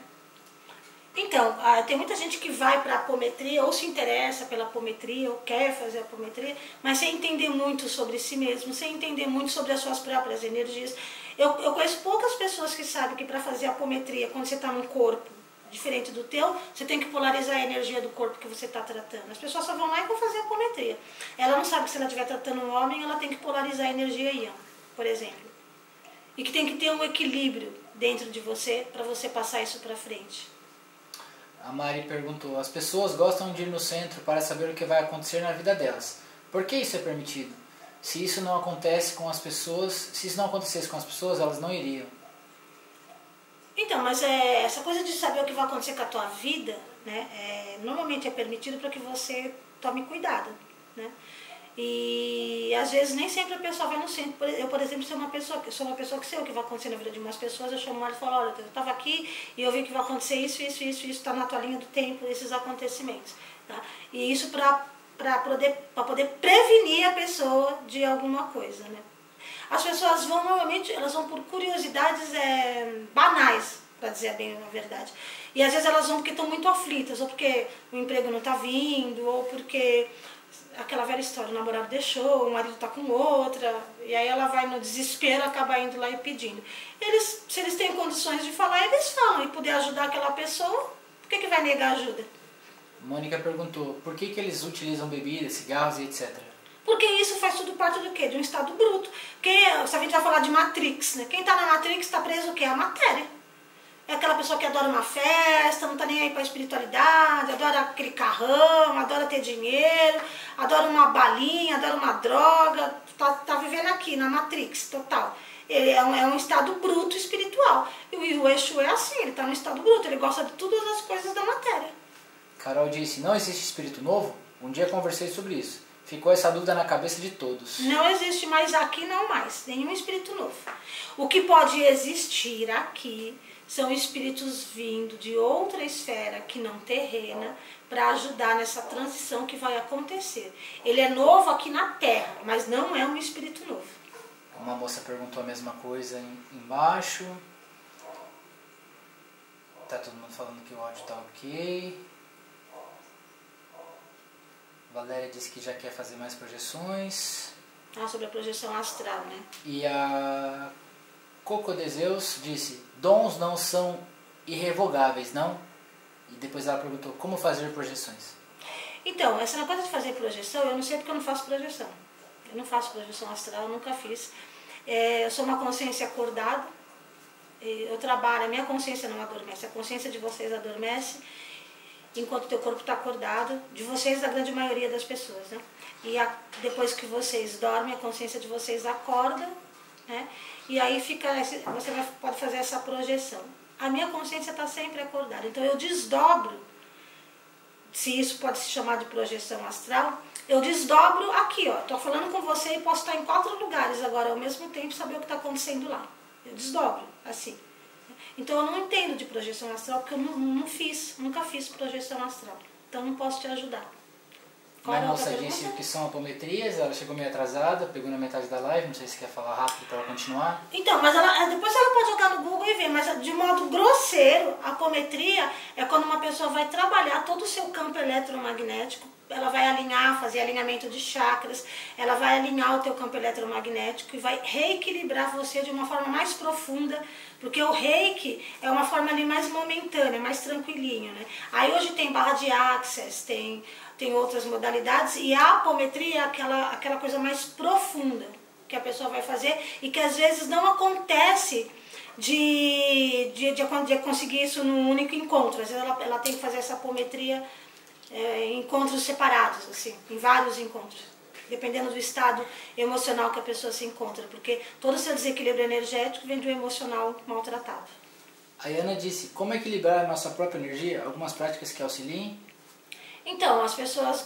Então, tem muita gente que vai para a apometria, ou se interessa pela apometria, ou quer fazer a apometria, mas sem entender muito sobre si mesmo, sem entender muito sobre as suas próprias energias. Eu, eu conheço poucas pessoas que sabem que para fazer a apometria, quando você está num corpo diferente do teu, você tem que polarizar a energia do corpo que você está tratando. As pessoas só vão lá e vão fazer a apometria. Ela não sabe que se ela estiver tratando um homem, ela tem que polarizar a energia íon, por exemplo. E que tem que ter um equilíbrio dentro de você para você passar isso para frente. A Mari perguntou, as pessoas gostam de ir no centro para saber o que vai acontecer na vida delas. Por que isso é permitido? Se isso não acontece com as pessoas, se isso não acontecesse com as pessoas, elas não iriam. Então, mas é, essa coisa de saber o que vai acontecer com a tua vida, né, é, normalmente é permitido para que você tome cuidado, né? E às vezes nem sempre a pessoa vai no centro. Eu, por exemplo, sou uma pessoa que sou uma pessoa que sei o que vai acontecer na vida de umas pessoas. Eu chamo ela e falo: olha, eu estava aqui e eu vi que vai acontecer isso, isso, isso, isso, está na tua linha do tempo, esses acontecimentos, tá? E isso para para poder, para poder prevenir a pessoa de alguma coisa, né? As pessoas vão normalmente, elas vão por curiosidades é, banais, para dizer bem a verdade. E às vezes elas vão porque estão muito aflitas, ou porque o emprego não está vindo, ou porque aquela velha história, o namorado deixou, o marido está com outra, e aí ela vai no desespero, acaba indo lá e pedindo. Eles, se eles têm condições de falar, eles falam, e puder ajudar aquela pessoa, por que que vai negar ajuda? Mônica perguntou, por que que eles utilizam bebidas, cigarros e etcétera? Porque isso faz tudo parte do quê? De um estado bruto. Quem, se a gente vai falar de Matrix, né? Quem está na Matrix está preso o quê? A matéria. É aquela pessoa que adora uma festa, não está nem aí para a espiritualidade, adora aquele carrão, adora ter dinheiro, adora uma balinha, adora uma droga, está tá vivendo aqui na Matrix total. Ele é um, é um estado bruto espiritual. E o Exu é assim, ele está no estado bruto, ele gosta de todas as coisas da matéria. Carol disse, não existe espírito novo? Um dia conversei sobre isso. Ficou essa dúvida na cabeça de todos. Não existe mais aqui, não mais, nenhum espírito novo. O que pode existir aqui são espíritos vindo de outra esfera que não terrena para ajudar nessa transição que vai acontecer. Ele é novo aqui na Terra, mas não é um espírito novo. Uma moça perguntou a mesma coisa embaixo. Tá todo mundo falando que o áudio tá ok. Valéria disse que já quer fazer mais projeções. Ah, sobre a projeção astral, né? E a Coco de Zeus disse, dons não são irrevogáveis, não? E depois ela perguntou, como fazer projeções? Então, essa coisa de fazer projeção, eu não sei porque eu não faço projeção. Eu não faço projeção astral, eu nunca fiz. É, eu sou uma consciência acordada, eu trabalho, a minha consciência não adormece, a consciência de vocês adormece, enquanto teu corpo está acordado, de vocês, da grande maioria das pessoas, né? E a, depois que vocês dormem, a consciência de vocês acorda, né? E aí fica esse, você vai, pode fazer essa projeção. A minha consciência está sempre acordada, então eu desdobro, se isso pode se chamar de projeção astral, eu desdobro aqui, ó. Estou falando com você e posso estar em quatro lugares agora ao mesmo tempo, saber o que está acontecendo lá. Eu desdobro, assim. Então eu não entendo de projeção astral, porque eu não, não fiz, nunca fiz projeção astral. Então não posso te ajudar. Qual Mas a moça disse que são apometrias, ela chegou meio atrasada, pegou na metade da live, não sei se quer falar rápido para ela continuar. Então, mas ela, depois ela pode jogar no Google e ver, mas de modo grosseiro, a apometria é quando uma pessoa vai trabalhar todo o seu campo eletromagnético, ela vai alinhar, fazer alinhamento de chakras, ela vai alinhar o teu campo eletromagnético e vai reequilibrar você de uma forma mais profunda, porque o reiki é uma forma ali mais momentânea, mais tranquilinho, né? Aí hoje tem barra de access, tem, tem outras modalidades, e a apometria é aquela, aquela coisa mais profunda que a pessoa vai fazer e que às vezes não acontece de, de, de, de conseguir isso num único encontro. Às vezes ela, ela tem que fazer essa apometria É, encontros separados, assim, em vários encontros, dependendo do estado emocional que a pessoa se encontra, porque todo o seu desequilíbrio energético vem do emocional maltratado. A Ana disse, como equilibrar a nossa própria energia? Algumas práticas que auxiliem? Então, as pessoas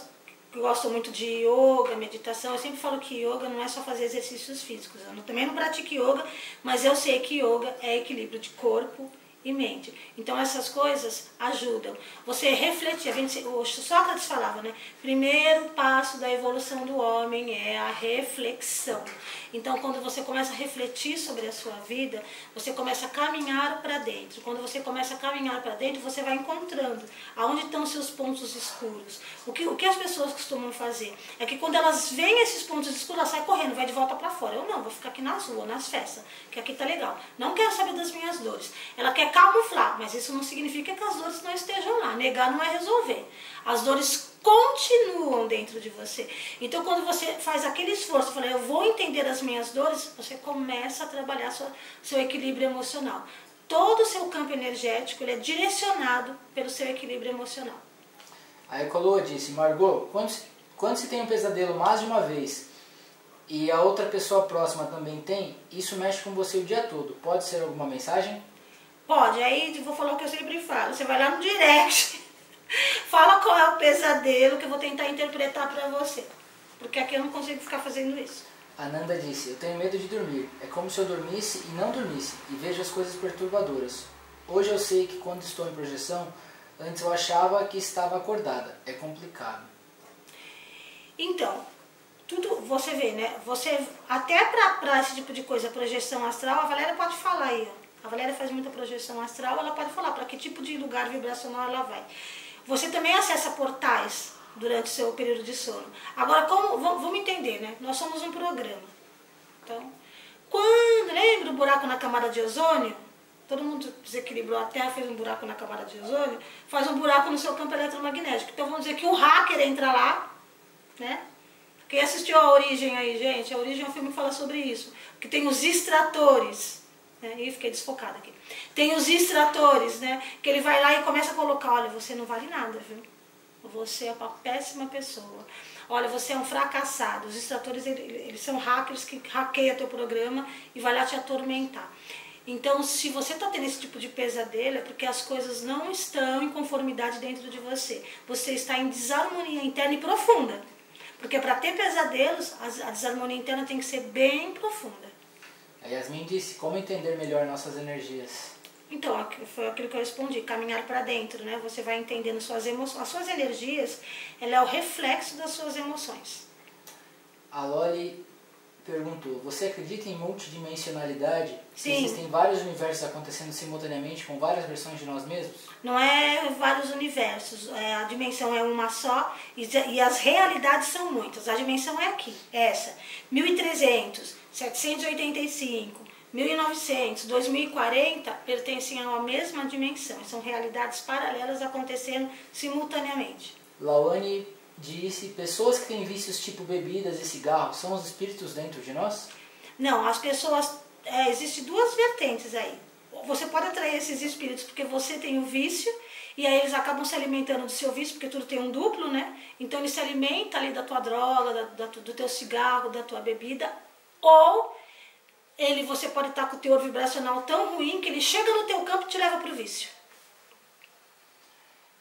que gostam muito de yoga, meditação, eu sempre falo que yoga não é só fazer exercícios físicos, eu também não pratico yoga, mas eu sei que yoga é equilíbrio de corpo e mente. Então essas coisas ajudam. Você refletir, a gente, o Sócrates falava, né? Primeiro passo da evolução do homem é a reflexão. Então quando você começa a refletir sobre a sua vida, você começa a caminhar para dentro. Quando você começa a caminhar para dentro, você vai encontrando aonde estão seus pontos escuros. O que, o que as pessoas costumam fazer é que quando elas veem esses pontos escuros, elas saem correndo, vai de volta para fora. Eu não, vou ficar aqui nas ruas, nas festas, que aqui tá legal. Não quero saber das minhas dores. Ela quer camuflar, mas isso não significa que as dores não estejam lá. Negar não é resolver. As dores continuam dentro de você. Então, quando você faz aquele esforço, fala, eu vou entender as minhas dores, você começa a trabalhar sua, seu equilíbrio emocional. Todo o seu campo energético ele é direcionado pelo seu equilíbrio emocional. A Ecoloa disse, Margot, quando se, quando se tem um pesadelo mais de uma vez, e a outra pessoa próxima também tem, isso mexe com você o dia todo. Pode ser alguma mensagem? Pode, aí eu vou falar o que eu sempre falo. Você vai lá no direct, fala qual é o pesadelo que eu vou tentar interpretar pra você. Porque aqui eu não consigo ficar fazendo isso. Ananda disse, eu tenho medo de dormir. É como se eu dormisse e não dormisse, e vejo as coisas perturbadoras. Hoje eu sei que quando estou em projeção, antes eu achava que estava acordada. É complicado. Então, tudo você vê, né? Você, até para esse tipo de coisa, projeção astral, a Valéria pode falar aí, ó. A Valéria faz muita projeção astral, ela pode falar para que tipo de lugar vibracional ela vai. Você também acessa portais durante o seu período de sono. Agora, como vamos entender, né? Nós somos um programa. Então, quando, lembra o buraco na camada de ozônio? Todo mundo desequilibrou a Terra, fez um buraco na camada de ozônio, faz um buraco no seu campo eletromagnético. Então, vamos dizer que o hacker entra lá, né? Quem assistiu a Origem aí, gente? A Origem é um filme que fala sobre isso. Que tem os extratores. Né? E fiquei desfocada aqui. Tem os extratores, né? Que ele vai lá e começa a colocar, olha, você não vale nada, viu? Você é uma péssima pessoa. Olha, você é um fracassado. Os extratores, eles são hackers que hackeiam teu programa e vai lá te atormentar. Então, se você está tendo esse tipo de pesadelo, é porque as coisas não estão em conformidade dentro de você. Você está em desarmonia interna e profunda. Porque para ter pesadelos, a desarmonia interna tem que ser bem profunda. A Yasmin disse, como entender melhor nossas energias? Então, foi aquilo que eu respondi, caminhar para dentro, né? Você vai entendendo suas emoções. As suas energias, ela é o reflexo das suas emoções. A Loli perguntou, você acredita em multidimensionalidade? Sim. Existem vários universos acontecendo simultaneamente com várias versões de nós mesmos? Não é vários universos, é, a dimensão é uma só e, e as realidades são muitas. A dimensão é aqui, essa, mil e trezentos, setecentos e oitenta e cinco, mil e novecentos, dois mil e quarenta pertencem a uma mesma dimensão, são realidades paralelas acontecendo simultaneamente. Lawane disse, pessoas que têm vícios tipo bebidas e cigarro são os espíritos dentro de nós? Não, as pessoas, é, existem duas vertentes aí. Você pode atrair esses espíritos porque você tem o vício e aí eles acabam se alimentando do seu vício, porque tudo tem um duplo, né? Então ele se alimenta ali da tua droga, da, da, do teu cigarro, da tua bebida, ou ele, você pode estar com o teor vibracional tão ruim que ele chega no teu campo e te leva para o vício.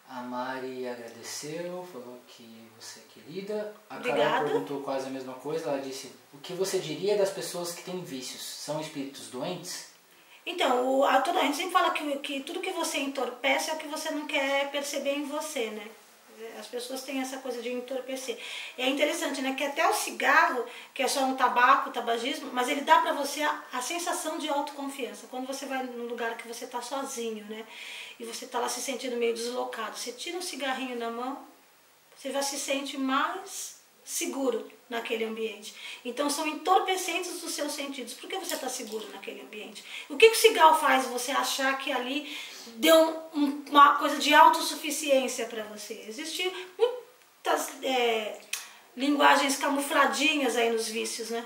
A Mari agradeceu, falou que você é querida. A Carol perguntou quase a mesma coisa, ela disse, o que você diria das pessoas que têm vícios? São espíritos doentes? Então, o, a, a gente sempre fala que, que tudo que você entorpece é o que você não quer perceber em você, né? As pessoas têm essa coisa de entorpecer. É interessante, né? Que até o cigarro, que é só um tabaco, tabagismo, mas ele dá pra você a, a sensação de autoconfiança. Quando você vai num lugar que você tá sozinho, né? E você tá lá se sentindo meio deslocado. Você tira um cigarrinho na mão, você já se sente mais seguro naquele ambiente. Então são entorpecentes dos seus sentidos. Por que você tá seguro naquele ambiente? O que, que o cigarro faz você achar que ali deu um, uma coisa de autossuficiência para você? Existem muitas é, linguagens camufladinhas aí nos vícios, né?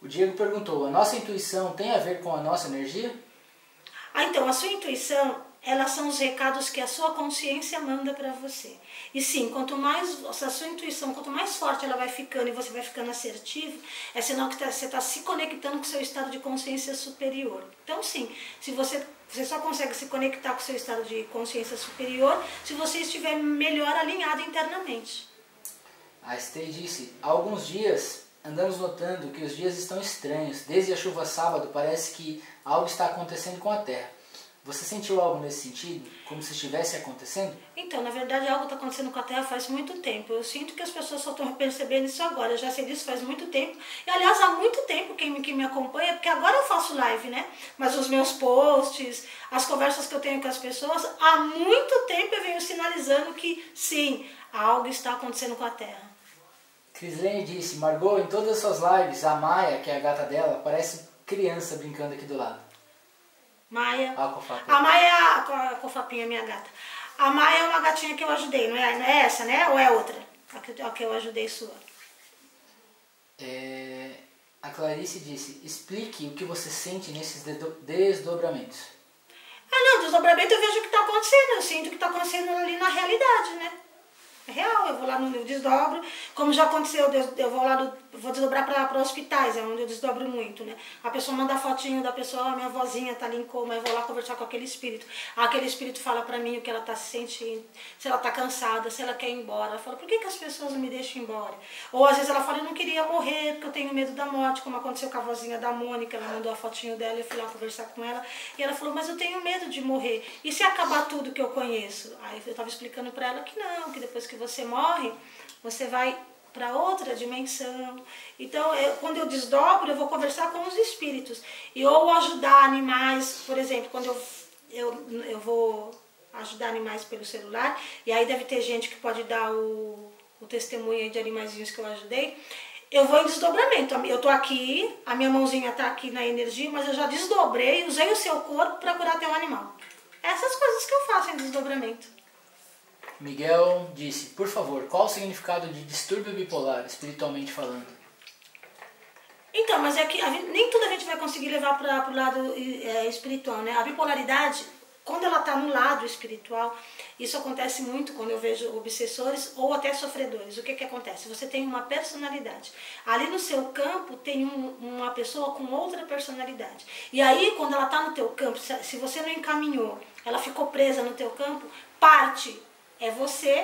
O Diego perguntou, a nossa intuição tem a ver com a nossa energia? Ah, então, a sua intuição, elas são os recados que a sua consciência manda para você. E sim, quanto mais a sua intuição, quanto mais forte ela vai ficando e você vai ficando assertivo, é sinal que você está se conectando com o seu estado de consciência superior. Então sim, se você, você só consegue se conectar com o seu estado de consciência superior se você estiver melhor alinhado internamente. A Estei disse, há alguns dias andamos notando que os dias estão estranhos. Desde a chuva sábado parece que algo está acontecendo com a Terra. Você sentiu algo nesse sentido? Como se estivesse acontecendo? Então, na verdade, algo está acontecendo com a Terra faz muito tempo. Eu sinto que as pessoas só estão percebendo isso agora. Eu já sei disso faz muito tempo. E, aliás, há muito tempo quem me, quem me acompanha, porque agora eu faço live, né? Mas os meus posts, as conversas que eu tenho com as pessoas, há muito tempo eu venho sinalizando que, sim, algo está acontecendo com a Terra. Crislaine disse, Margot, em todas as suas lives, a Maia, que é a gata dela, parece criança brincando aqui do lado. Maia, a, a Maia, a Cofapinha, minha gata. A Maia é uma gatinha que eu ajudei, não é, não é essa, né? Ou é outra? A que, a que eu ajudei sua. É, a Clarice disse, explique o que você sente nesses desdobramentos. Ah não, desdobramento eu vejo o que está acontecendo, eu sinto o que está acontecendo ali na realidade, né? É real, eu vou lá no desdobro, como já aconteceu, eu vou lá no eu vou desdobrar para hospitais, é onde eu desdobro muito, né? A pessoa manda a fotinho da pessoa, ah, minha vozinha tá ali em coma, eu vou lá conversar com aquele espírito. Aquele espírito fala para mim o que ela tá se sentindo, se ela tá cansada, se ela quer ir embora. Ela fala, por que que as pessoas não me deixam ir embora? Ou às vezes ela fala, eu não queria morrer, porque eu tenho medo da morte, como aconteceu com a vozinha da Mônica, ela mandou a fotinho dela, eu fui lá conversar com ela, e ela falou, mas eu tenho medo de morrer, e se acabar tudo que eu conheço? Aí eu tava explicando para ela que não, que depois que você morre, você vai para outra dimensão. Então, eu, quando eu desdobro, eu vou conversar com os espíritos. E ou ajudar animais, por exemplo, quando eu, eu, eu vou ajudar animais pelo celular, e aí deve ter gente que pode dar o, o testemunho de animaizinhos que eu ajudei, eu vou em desdobramento. Eu tô aqui, a minha mãozinha tá aqui na energia, mas eu já desdobrei, usei o seu corpo para curar teu animal. Essas coisas que eu faço em desdobramento. Miguel disse, por favor, qual o significado de distúrbio bipolar, espiritualmente falando? Então, mas é que a gente, nem tudo a gente vai conseguir levar para o lado é, espiritual, né? A bipolaridade, quando ela está no lado espiritual, isso acontece muito quando eu vejo obsessores ou até sofredores. O que que acontece? Você tem uma personalidade. Ali no seu campo tem um, uma pessoa com outra personalidade. E aí, quando ela está no teu campo, se, se você não encaminhou, ela ficou presa no teu campo, parte... é você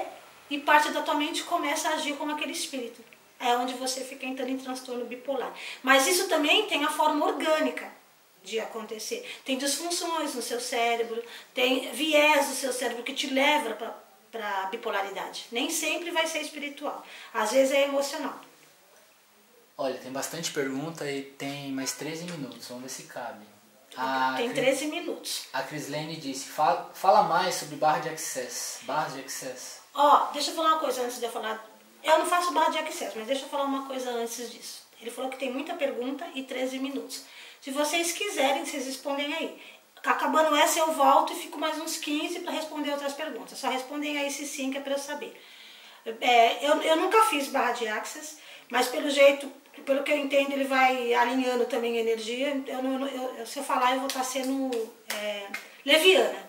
e parte da tua mente começa a agir como aquele espírito. É onde você fica entrando em transtorno bipolar. Mas isso também tem a forma orgânica de acontecer. Tem disfunções no seu cérebro, tem viés no seu cérebro que te leva para a bipolaridade. Nem sempre vai ser espiritual. Às vezes é emocional. Olha, tem bastante pergunta e tem mais treze minutos. Vamos ver se cabe. A tem treze minutos. A Crislaine disse, fala, fala mais sobre barra de access. Barra de access. Ó, oh, deixa eu falar uma coisa antes de eu falar. Eu não faço barra de access, mas deixa eu falar uma coisa antes disso. Ele falou que tem muita pergunta e treze minutos. Se vocês quiserem, vocês respondem aí. Acabando essa, eu volto e fico mais uns quinze para responder outras perguntas. Só respondem aí se sim, que é para eu saber. É, eu, eu nunca fiz barra de access, mas pelo jeito... pelo que eu entendo, ele vai alinhando também energia. Eu não, eu, se eu falar, eu vou estar sendo é, leviana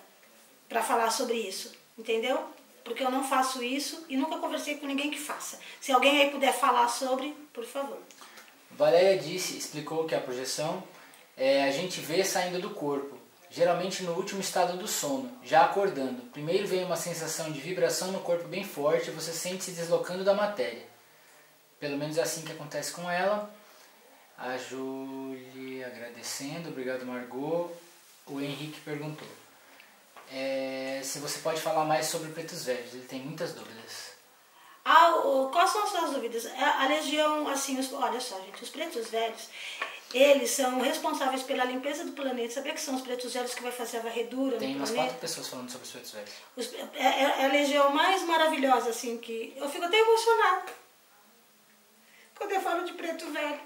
para falar sobre isso, entendeu? Porque eu não faço isso e nunca conversei com ninguém que faça. Se alguém aí puder falar sobre, por favor. Valéria disse, explicou que a projeção é, a gente vê saindo do corpo, geralmente no último estado do sono, já acordando. Primeiro vem uma sensação de vibração no corpo bem forte e você sente se deslocando da matéria. Pelo menos é assim que acontece com ela. A Júlia agradecendo. Obrigado, Margot. O Henrique perguntou. É, se você pode falar mais sobre pretos velhos. Ele tem muitas dúvidas. Ah, o, quais são as suas dúvidas? A, a legião, assim, os, olha só, gente. Os pretos velhos, eles são responsáveis pela limpeza do planeta. Sabia que são os pretos velhos que vai fazer a varredura? Tem umas quatro pessoas falando sobre os pretos velhos. Os, é, é a legião mais maravilhosa, assim, que... eu fico até emocionada quando eu falo de preto velho.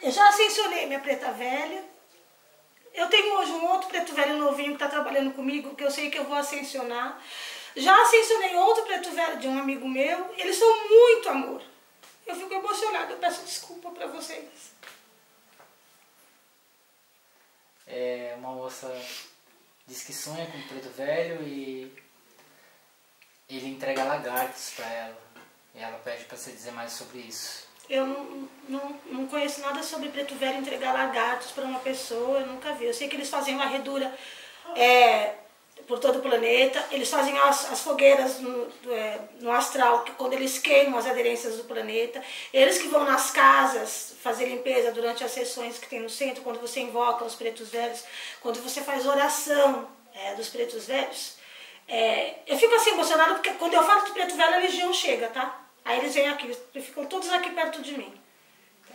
Eu já ascensionei minha preta velha. Eu tenho hoje um outro preto velho novinho que está trabalhando comigo, que eu sei que eu vou ascensionar. Já ascensionei outro preto velho de um amigo meu. Eles são muito amor. Eu fico emocionada, eu peço desculpa para vocês. É, uma moça diz que sonha com o preto velho e ele entrega lagartos para ela. E ela pede para você dizer mais sobre isso. Eu não, não, não conheço nada sobre preto velho entregar lagartos para uma pessoa, eu nunca vi. Eu sei que eles fazem varredura é, por todo o planeta, eles fazem as, as fogueiras no, é, no astral, que quando eles queimam as aderências do planeta, eles que vão nas casas fazer limpeza durante as sessões que tem no centro, quando você invoca os pretos velhos, quando você faz oração é, dos pretos velhos. É, eu fico assim emocionada porque quando eu falo de preto velho, a legião chega, tá? Aí eles vêm aqui, ficam todos aqui perto de mim.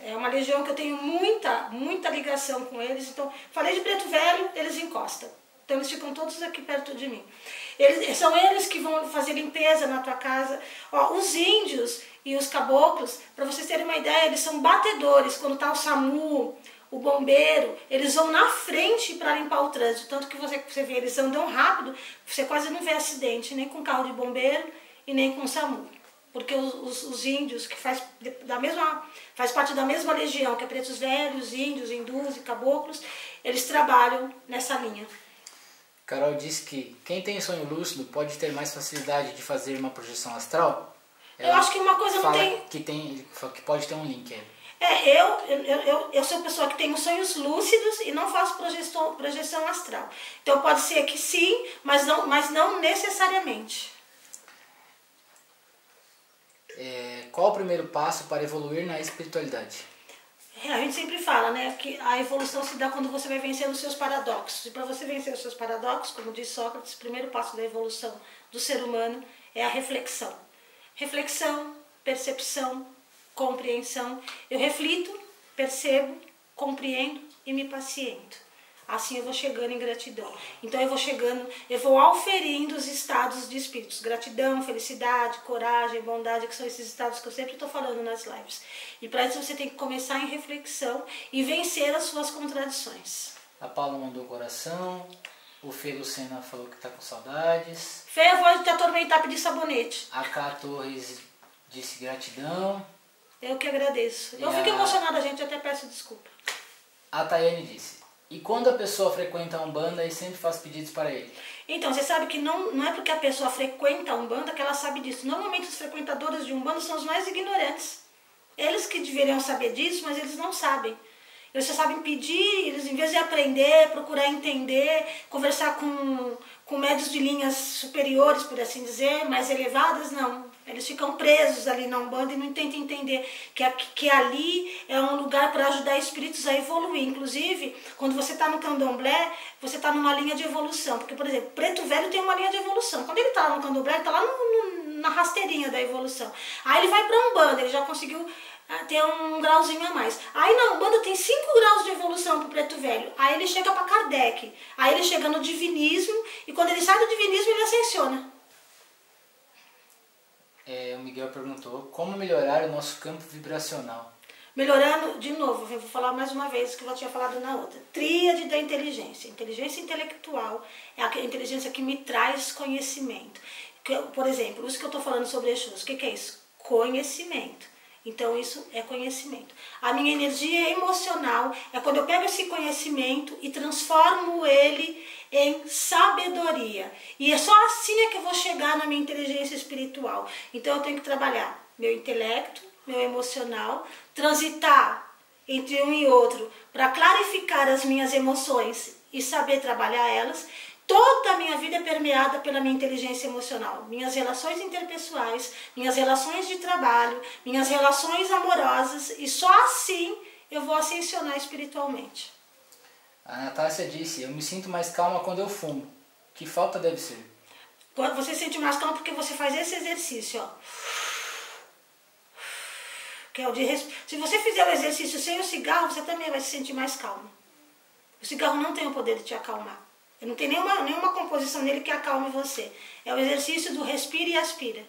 É uma legião que eu tenho muita, muita ligação com eles. Então, falei de preto velho, eles encostam. Então eles ficam todos aqui perto de mim. Eles, são eles que vão fazer limpeza na tua casa. Ó, os índios e os caboclos, para vocês terem uma ideia, eles são batedores. Quando tá o SAMU, o bombeiro, eles vão na frente para limpar o trânsito. Tanto que você, você vê, eles andam rápido, você quase não vê acidente, nem com carro de bombeiro e nem com SAMU. Porque os, os, os índios, que faz, da mesma, faz parte da mesma legião, que é pretos velhos, índios, hindus e caboclos, eles trabalham nessa linha. Carol diz que quem tem sonho lúcido pode ter mais facilidade de fazer uma projeção astral? Eu acho que uma coisa não tem... Que, tem... que pode ter um link aí. É, eu, eu, eu, eu sou pessoa que tenho sonhos lúcidos e não faço projeção, projeção astral. Então pode ser que sim, mas não, mas não necessariamente. É, qual o primeiro passo para evoluir na espiritualidade? É, a gente sempre fala, né, que a evolução se dá quando você vai vencendo os seus paradoxos. E para você vencer os seus paradoxos, como diz Sócrates, o primeiro passo da evolução do ser humano é a reflexão. Reflexão, percepção, compreensão. Eu reflito, percebo, compreendo e me paciento. Assim eu vou chegando em gratidão. Então eu vou chegando, eu vou auferindo os estados de espíritos. Gratidão, felicidade, coragem, bondade, que são esses estados que eu sempre estou falando nas lives. E para isso você tem que começar em reflexão e vencer as suas contradições. A Paula mandou o coração. O Fê Lucena falou que está com saudades. Fê, eu vou te atormentar, pedir sabonete. A Cá Torres disse gratidão. Eu que agradeço. Eu fico emocionada, gente, eu até peço desculpa. A Tayane disse, e quando a pessoa frequenta a Umbanda e sempre faz pedidos para ele? Então, você sabe que não, não é porque a pessoa frequenta a Umbanda que ela sabe disso. Normalmente os frequentadores de Umbanda são os mais ignorantes. Eles que deveriam saber disso, mas eles não sabem. Eles só sabem pedir, eles em vez de aprender, procurar entender, conversar com, com médios de linhas superiores, por assim dizer, mais elevadas, não. Eles ficam presos ali na Umbanda e não tentam entender que, que ali é um lugar para ajudar espíritos a evoluir. Inclusive, quando você está no candomblé, você está numa linha de evolução. Porque, por exemplo, preto velho tem uma linha de evolução. Quando ele está lá no candomblé, ele está lá no, no, na rasteirinha da evolução. Aí ele vai para a Umbanda, ele já conseguiu ter um grauzinho a mais. Aí na Umbanda tem cinco graus de evolução para o preto velho. Aí ele chega para Kardec. Aí ele chega no divinismo e quando ele sai do divinismo, ele ascensiona. É, o Miguel perguntou, como melhorar o nosso campo vibracional? Melhorando, de novo, eu vou falar mais uma vez o que eu tinha falado na outra. Tríade da inteligência. Inteligência intelectual é a inteligência que me traz conhecimento. Por exemplo, isso que eu estou falando sobre Exus, o que, que é isso? Conhecimento. Então isso é conhecimento. A minha energia emocional é quando eu pego esse conhecimento e transformo ele em sabedoria. E é só assim é que eu vou chegar na minha inteligência espiritual. Então eu tenho que trabalhar meu intelecto, meu emocional, transitar entre um e outro para clarificar as minhas emoções e saber trabalhar elas. Toda a minha vida é permeada pela minha inteligência emocional. Minhas relações interpessoais, minhas relações de trabalho, minhas relações amorosas. E só assim eu vou ascensionar espiritualmente. A Natácia disse, eu me sinto mais calma quando eu fumo. Que falta deve ser? Você se sente mais calma porque você faz esse exercício, ó. Que é o de resp... Se você fizer o exercício sem o cigarro, você também vai se sentir mais calma. O cigarro não tem o poder de te acalmar. Não tem nenhuma, nenhuma composição nele que acalme você. É o exercício do respira e aspira.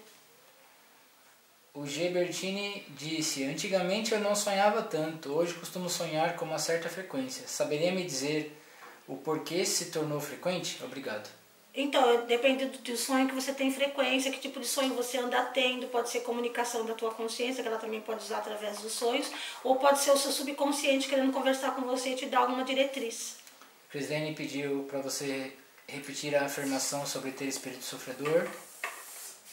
O G. Bertini disse, antigamente eu não sonhava tanto, hoje costumo sonhar com uma certa frequência. Saberia me dizer o porquê se tornou frequente? Obrigado. Então, depende do, do sonho que você tem frequência, que tipo de sonho você anda tendo, pode ser comunicação da tua consciência, que ela também pode usar através dos sonhos, ou pode ser o seu subconsciente querendo conversar com você e te dar alguma diretriz. Crislaine pediu para você repetir a afirmação sobre ter espírito sofredor.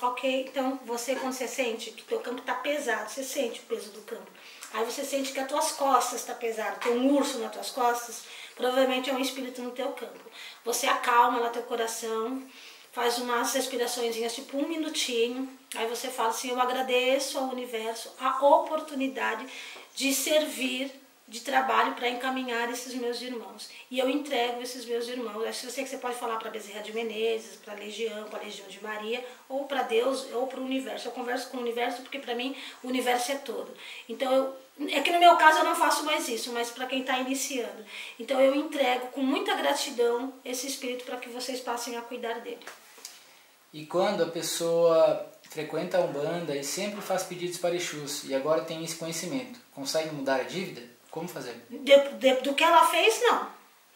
Ok, então você quando você sente que o teu campo está pesado, você sente o peso do campo. Aí você sente que as tuas costas está pesado, tem um urso nas tuas costas, provavelmente é um espírito no teu campo. Você acalma lá teu coração, faz umas respiraçõezinhas tipo um minutinho, aí você fala assim, eu agradeço ao universo a oportunidade de servir, de trabalho para encaminhar esses meus irmãos. E eu entrego esses meus irmãos. Eu sei que você pode falar para Bezerra de Menezes, para a Legião, para a Legião de Maria, ou para Deus, ou para o Universo. Eu converso com o Universo porque para mim o Universo é todo. Então, eu, é que no meu caso eu não faço mais isso, mas para quem está iniciando. Então, eu entrego com muita gratidão esse espírito para que vocês passem a cuidar dele. E quando a pessoa frequenta a Umbanda e sempre faz pedidos para Exus, e agora tem esse conhecimento, consegue mudar a dívida? Como fazer? De, de, do que ela fez, não.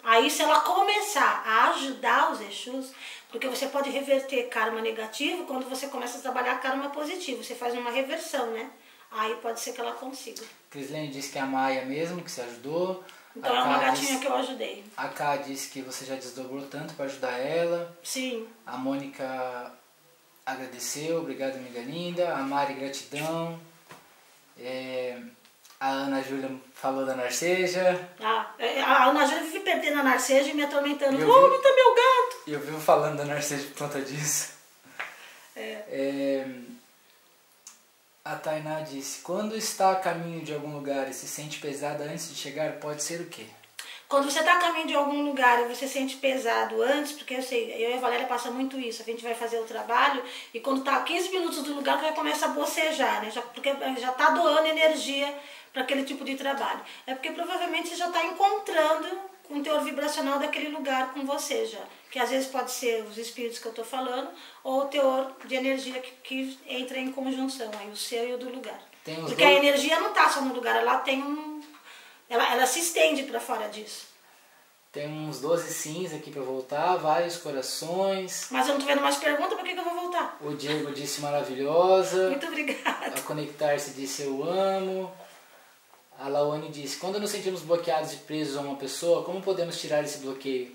Aí se ela começar a ajudar os Exus, porque você pode reverter karma negativo quando você começa a trabalhar karma positivo. Você faz uma reversão, né? Aí pode ser que ela consiga. Crislaine disse que é a Maia mesmo, que você ajudou. Então a é uma K gatinha diz, que eu ajudei. A Cá disse que você já desdobrou tanto para ajudar ela. Sim. A Mônica agradeceu, obrigado amiga linda. A Mari, gratidão. É, a Ana Júlia falou da Narceja. Ah, a Ana Júlia vive perdendo a Narceja e me atormentando. Como oh, tá meu gato? Eu vivo falando da Narceja por conta disso. É. É, a Tainá disse, quando está a caminho de algum lugar e se sente pesada antes de chegar, pode ser o quê? Quando você está a caminho de algum lugar e você sente pesado antes, porque eu sei, eu e a Valéria passa muito isso, a gente vai fazer o trabalho e quando está a quinze minutos do lugar, vai começar a bocejar, né? Já, porque já está doando energia para aquele tipo de trabalho. É porque provavelmente você já está encontrando um teor vibracional daquele lugar com você já, que às vezes pode ser os espíritos que eu estou falando, ou o teor de energia que, que entra em conjunção, aí o seu e o do lugar. Tem os porque dois... a energia não está só no lugar, ela tem um... Ela, ela se estende para fora disso. Tem uns doze sims aqui para voltar, vários corações. Mas eu não tô vendo mais perguntas, por que, que eu vou voltar? O Diego disse maravilhosa. Muito obrigada. A Conectar-se disse eu amo. A Laone disse, quando nos sentimos bloqueados e presos a uma pessoa, como podemos tirar esse bloqueio?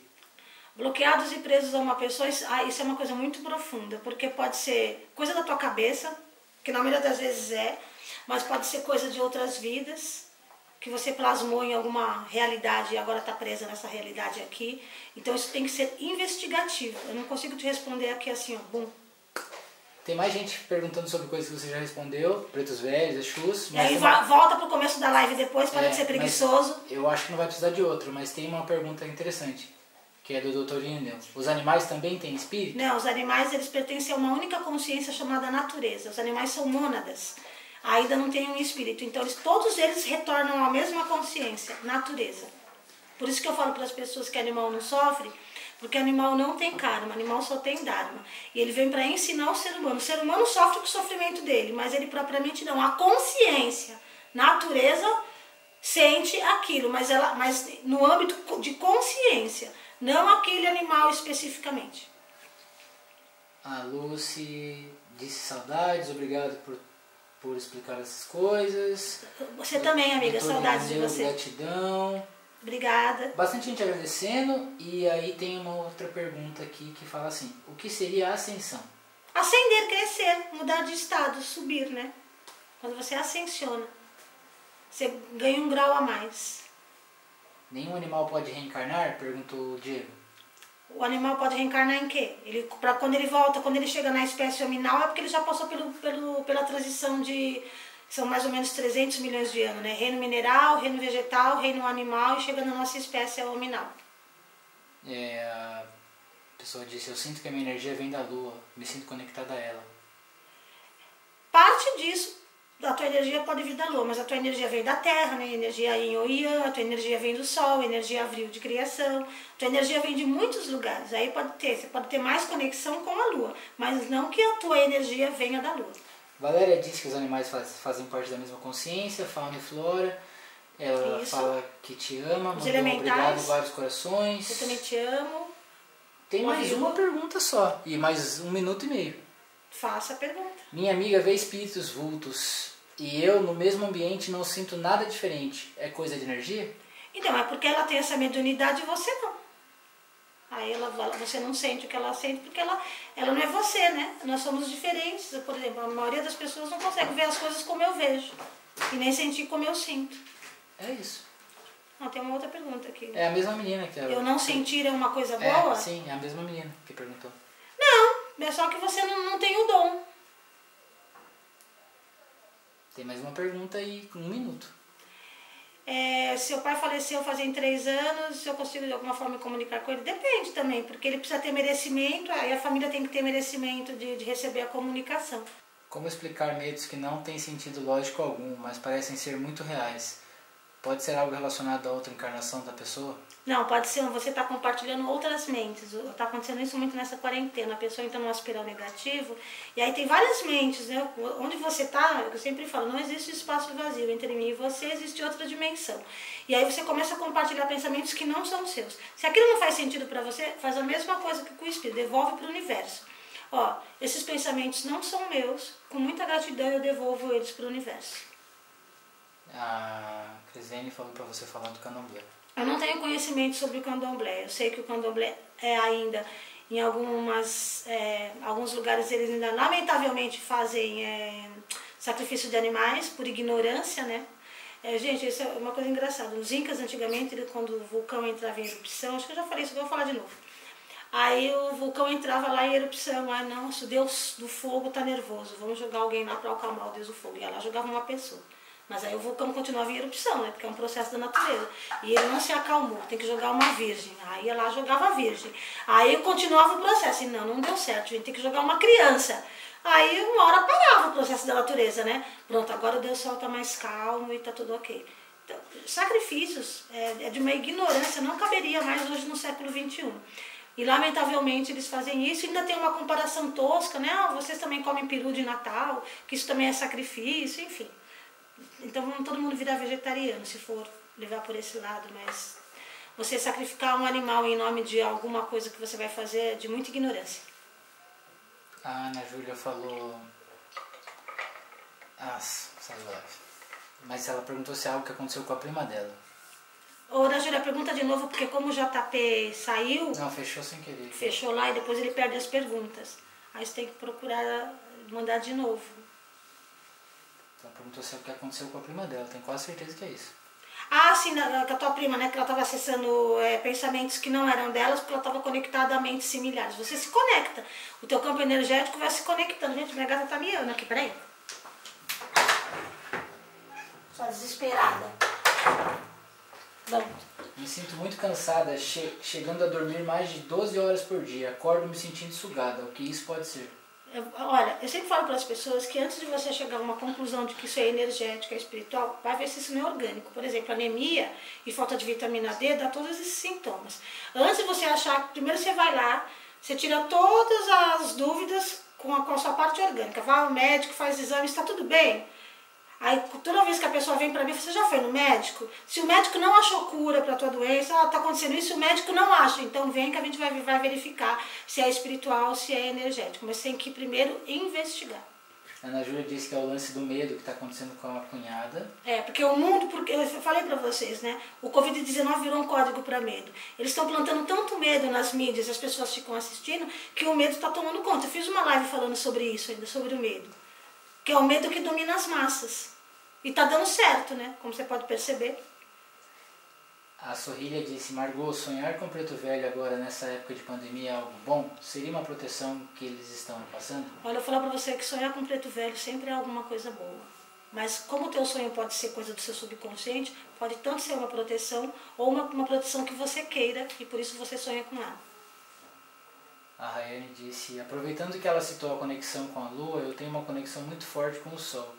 Bloqueados e presos a uma pessoa, isso, ah, isso é uma coisa muito profunda, porque pode ser coisa da tua cabeça, que na maioria das vezes é, mas pode ser coisa de outras vidas, que você plasmou em alguma realidade e agora está presa nessa realidade aqui. Então isso tem que ser investigativo. Eu não consigo te responder aqui assim, ó, bum. Tem mais gente perguntando sobre coisas que você já respondeu, pretos velhos, exus. E aí uma... volta pro começo da live depois, para não ser preguiçoso. Eu acho que não vai precisar de outro, mas tem uma pergunta interessante, que é do doutor Lineu. Os animais também têm espírito? Não, os animais eles pertencem a uma única consciência chamada natureza. Os animais são mônadas. Ainda não tem um espírito, então eles, todos eles retornam à mesma consciência, natureza. Por isso que eu falo para as pessoas que animal não sofre, porque animal não tem karma, animal só tem dharma. E ele vem para ensinar o ser humano. O ser humano sofre com o sofrimento dele, mas ele propriamente não. A consciência, natureza, sente aquilo, mas, ela, mas no âmbito de consciência, não aquele animal especificamente. A Lucy disse saudades, obrigado por por explicar essas coisas. Você também, amiga, saudades de você. Gratidão. Obrigada. Bastante gente agradecendo. E aí tem uma outra pergunta aqui que fala assim, o que seria a ascensão? Ascender, crescer, mudar de estado, subir, né? Quando você ascensiona, você ganha um grau a mais. Nenhum animal pode reencarnar? Perguntou o Diego. O animal pode reencarnar em quê? Ele, pra quando ele volta, quando ele chega na espécie hominal, é porque ele já passou pelo, pelo, pela transição de... São mais ou menos trezentos milhões de anos, né? Reino mineral, reino vegetal, reino animal e chega na nossa espécie hominal. É, a pessoa disse, eu sinto que a minha energia vem da lua, me sinto conectada a ela. Parte disso, a tua energia pode vir da lua, mas a tua energia vem da terra, né? Energia yin ou yang, a tua energia vem do sol, energia abril de criação, a tua energia vem de muitos lugares, aí pode ter, você pode ter mais conexão com a lua, mas não que a tua energia venha da lua. Valéria diz que os animais faz, fazem parte da mesma consciência, fauna e flora, ela Isso. fala que te ama, mandou um obrigado, vários corações. Eu também te amo. Tem mais Oi, uma eu... pergunta só, e mais um minuto e meio. Faça a pergunta. Minha amiga vê espíritos vultos e eu no mesmo ambiente não sinto nada diferente. É coisa de energia? Então, é porque ela tem essa mediunidade e você não. Aí ela, você não sente o que ela sente porque ela, ela não é você, né? Nós somos diferentes. Por exemplo, a maioria das pessoas não consegue ver as coisas como eu vejo e nem sentir como eu sinto. É isso. Ah, tem uma outra pergunta aqui. É a mesma menina que ela... Eu não sentir é uma coisa boa? É, sim, é a mesma menina que perguntou. É só que você não, não tem o dom. Tem mais uma pergunta aí, um minuto. É, seu pai faleceu fazem três anos, se eu consigo de alguma forma me comunicar com ele? Depende também, porque ele precisa ter merecimento, aí a família tem que ter merecimento de, de receber a comunicação. Como explicar medos que não têm sentido lógico algum, mas parecem ser muito reais? Pode ser algo relacionado a outra encarnação da pessoa? Não, pode ser. Você está compartilhando outras mentes. Está acontecendo isso muito nessa quarentena. A pessoa entra numa espiral negativa. E aí tem várias mentes, né? Onde você está, eu sempre falo, não existe espaço vazio. Entre mim e você existe outra dimensão. E aí você começa a compartilhar pensamentos que não são seus. Se aquilo não faz sentido para você, faz a mesma coisa que com o Espírito. Devolve para o universo. Ó, esses pensamentos não são meus. Com muita gratidão eu devolvo eles para o universo. A Crislaine falou para você falar do candomblé. Eu não tenho conhecimento sobre o candomblé. Eu sei que o candomblé é ainda Em algumas, é, alguns lugares eles ainda lamentavelmente fazem é, sacrifício de animais por ignorância, né? É, gente, isso é uma coisa engraçada. Os incas antigamente, quando o vulcão entrava em erupção, acho que eu já falei isso, vou falar de novo. Aí o vulcão entrava lá em erupção, ah, nossa, o Deus do fogo tá nervoso, vamos jogar alguém lá para acalmar o Deus do fogo. E ela jogava uma pessoa. Mas aí o vulcão continuava em erupção, né? Porque é um processo da natureza. E ele não se acalmou, tem que jogar uma virgem. Aí ela jogava a virgem. Aí continuava o processo. E não, não deu certo, gente, tem que jogar uma criança. Aí uma hora parava o processo da natureza, né? Pronto, agora o Deus Sol tá mais calmo e tá tudo ok. Então, sacrifícios é, é de uma ignorância, não caberia mais hoje no século vinte e um. E lamentavelmente eles fazem isso. Ainda tem uma comparação tosca, né? Ah, vocês também comem peru de Natal, que isso também é sacrifício, enfim. Então vamos todo mundo virar vegetariano, se for levar por esse lado, mas você sacrificar um animal em nome de alguma coisa que você vai fazer é de muita ignorância. A Ana Júlia falou... Ah, mas ela perguntou se é algo que aconteceu com a prima dela. Ô, Ana Júlia, pergunta de novo, porque como o J P saiu... Não, fechou sem querer. Fechou lá e depois ele perde as perguntas. Aí você tem que procurar mandar de novo. Ela perguntou se é o que aconteceu com a prima dela, tenho quase certeza que é isso. Ah, sim, com a tua prima, né? Que ela estava acessando é, pensamentos que não eram delas, porque ela estava conectada a mentes similares. Você se conecta, o teu campo energético vai se conectando. Gente, minha gata tá miando aqui, peraí. Só desesperada. Vamos. Me sinto muito cansada, che chegando a dormir mais de doze horas por dia. Acordo me sentindo sugada, o que isso pode ser? Olha, eu sempre falo para as pessoas que antes de você chegar a uma conclusão de que isso é energético, é espiritual, vai ver se isso não é orgânico. Por exemplo, anemia e falta de vitamina D dá todos esses sintomas. Antes de você achar, primeiro você vai lá, você tira todas as dúvidas com a, com a sua parte orgânica. Vai ao médico, faz exames, está tudo bem. Aí toda vez que a pessoa vem para mim, você já foi no médico? Se o médico não achou cura para a tua doença, está acontecendo isso, o médico não acha. Então vem que a gente vai, vai verificar se é espiritual, se é energético. Mas tem que primeiro investigar. A Ana Júlia disse que é o lance do medo que está acontecendo com a cunhada. É, porque o mundo, porque eu falei para vocês, né? O Covid dezenove virou um código para medo. Eles estão plantando tanto medo nas mídias, as pessoas ficam assistindo, que o medo está tomando conta. Eu fiz uma live falando sobre isso ainda, sobre o medo. Que é o medo que domina as massas. E tá dando certo, né? Como você pode perceber. A Sorrilha disse, Margot, sonhar com preto velho agora nessa época de pandemia é algo bom? Seria uma proteção que eles estão passando? Olha, eu vou falar pra você que sonhar com preto velho sempre é alguma coisa boa. Mas como o teu sonho pode ser coisa do seu subconsciente, pode tanto ser uma proteção ou uma, uma proteção que você queira e por isso você sonha com ela. A Rayane disse, aproveitando que ela citou a conexão com a Lua, eu tenho uma conexão muito forte com o Sol.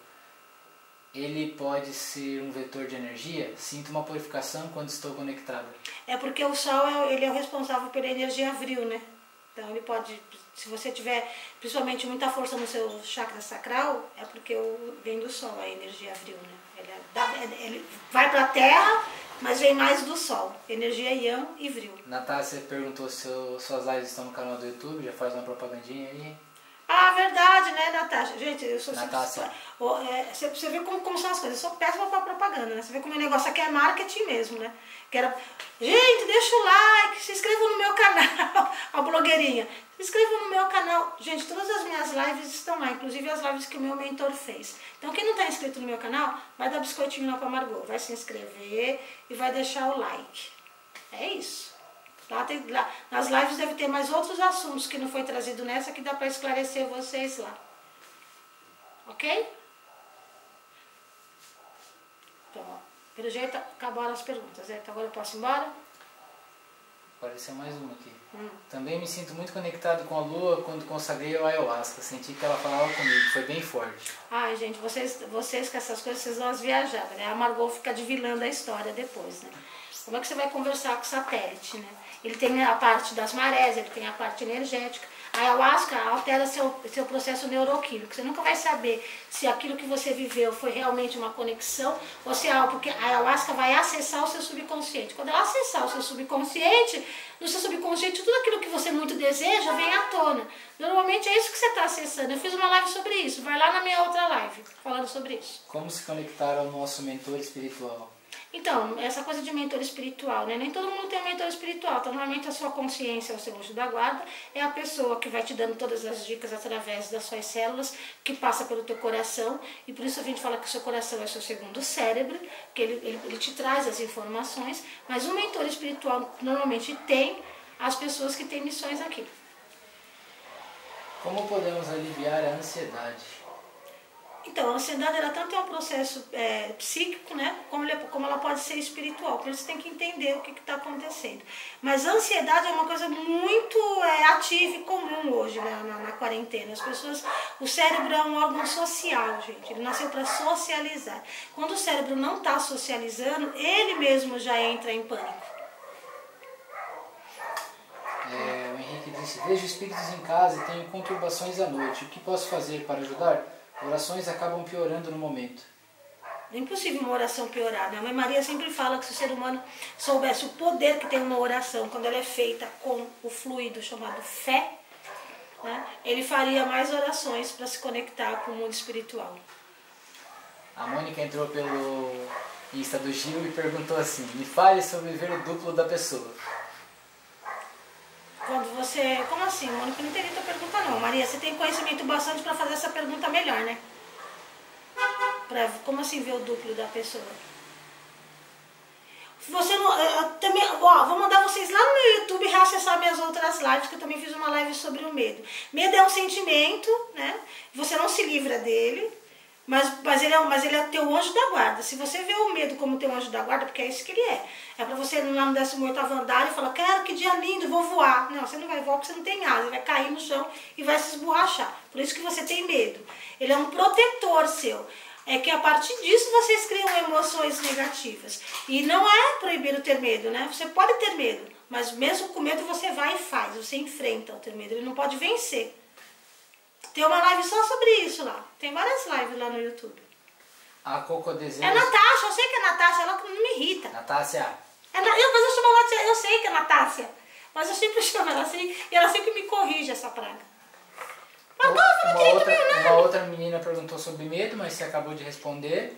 Ele pode ser um vetor de energia? Sinto uma purificação quando estou conectada. É porque o Sol ele é o responsável pela energia avril, né? Então ele pode, se você tiver principalmente muita força no seu chakra sacral, é porque vem do Sol a energia avril, né? Ele, é da, ele vai para a Terra... Mas vem mais do Sol, energia Yang e Vril. Natácia perguntou se suas lives estão no canal do YouTube, já faz uma propagandinha aí. Ah, verdade, né, Natácia? Gente, eu sou... Natácia. Você, você vê como, como são as coisas, eu sou péssima para propaganda, né? Você vê como o negócio aqui é marketing mesmo, né? Que era, gente, deixa o like, se inscreva no meu canal, a blogueirinha. Se inscreva no meu canal. Gente, todas as minhas lives estão lá, inclusive as lives que o meu mentor fez. Então quem não está inscrito no meu canal, vai dar biscoitinho lá para Margot. Vai se inscrever e vai deixar o like. É isso. Lá tem, lá, nas lives deve ter mais outros assuntos que não foi trazido nessa que dá para esclarecer vocês lá. Ok? Então, ó, pelo jeito acabaram as perguntas, né? Então agora eu posso ir embora? Apareceu mais uma aqui. Hum. Também me sinto muito conectado com a Lua quando consagrei o Ayahuasca. Senti que ela falava comigo, foi bem forte. Ai, gente, vocês, vocês com essas coisas, vocês não as viajavam, né? A Margot fica divilando a história depois, né? Como é que você vai conversar com o satélite, né? Ele tem a parte das marés, ele tem a parte energética. A Ayahuasca altera seu, seu processo neuroquímico. Você nunca vai saber se aquilo que você viveu foi realmente uma conexão ou se é algo, porque a Ayahuasca vai acessar o seu subconsciente. Quando ela acessar o seu subconsciente, no seu subconsciente tudo aquilo que você muito deseja vem à tona. Normalmente é isso que você está acessando. Eu fiz uma live sobre isso. Vai lá na minha outra live falando sobre isso. Como se conectar ao nosso mentor espiritual? Então, essa coisa de mentor espiritual, né? Nem todo mundo tem um mentor espiritual. Então, normalmente, a sua consciência, o seu anjo da guarda, é a pessoa que vai te dando todas as dicas através das suas células, que passa pelo teu coração. E por isso a gente fala que o seu coração é seu segundo cérebro, que ele, ele, ele te traz as informações. Mas um mentor espiritual normalmente tem as pessoas que têm missões aqui. Como podemos aliviar a ansiedade? Então, a ansiedade, ela tanto é um processo é, psíquico, né, como, ele, como ela pode ser espiritual. Por isso você tem que entender o que está acontecendo. Mas a ansiedade é uma coisa muito é, ativa e comum hoje, né, na, na quarentena. As pessoas, o cérebro é um órgão social, gente. Ele nasceu para socializar. Quando o cérebro não está socializando, ele mesmo já entra em pânico. É, o Henrique disse, vejo espíritos em casa e tenho conturbações à noite. O que posso fazer para ajudar? Orações acabam piorando no momento. É impossível uma oração piorar, né? A Mãe Maria sempre fala que se o ser humano soubesse o poder que tem uma oração, quando ela é feita com o fluido chamado fé, né, ele faria mais orações para se conectar com o mundo espiritual. A Mônica entrou pelo Insta do Gil e perguntou assim, me fale sobre ver o duplo da pessoa. Quando você... Como assim, Mônica? Não entendi a tua pergunta, não. Maria, você tem conhecimento bastante para fazer essa pergunta melhor, né? Pra, como assim ver o duplo da pessoa? Você não... Eu, eu, também, ó, vou mandar vocês lá no meu YouTube reacessar minhas outras lives, que eu também fiz uma live sobre o medo. Medo é um sentimento, né? Você não se livra dele, mas, mas, ele, é, mas ele é teu anjo da guarda. Se você vê o medo como teu anjo da guarda, porque é isso que ele é. É pra você ir lá no décimo oitavo andar e falar, cara, que dia lindo, vou voar. Não, você não vai voar porque você não tem asa, vai cair no chão e vai se esborrachar. Por isso que você tem medo. Ele é um protetor seu. É que a partir disso vocês criam emoções negativas. E não é proibido ter medo, né? Você pode ter medo, mas mesmo com medo você vai e faz, você enfrenta o teu medo, ele não pode vencer. Tem uma live só sobre isso lá. Tem várias lives lá no YouTube. A Coco Desenhos... É Natasha, eu sei que é Natasha, ela não me irrita. Natácia. É na... eu, mas eu chamo ela de... Eu sei que é Natácia. Mas eu sempre chamo ela assim e ela sempre me corrige essa praga. Mas o... tá, eu não uma, outra, meu nome. Uma outra menina perguntou sobre medo, mas você acabou de responder.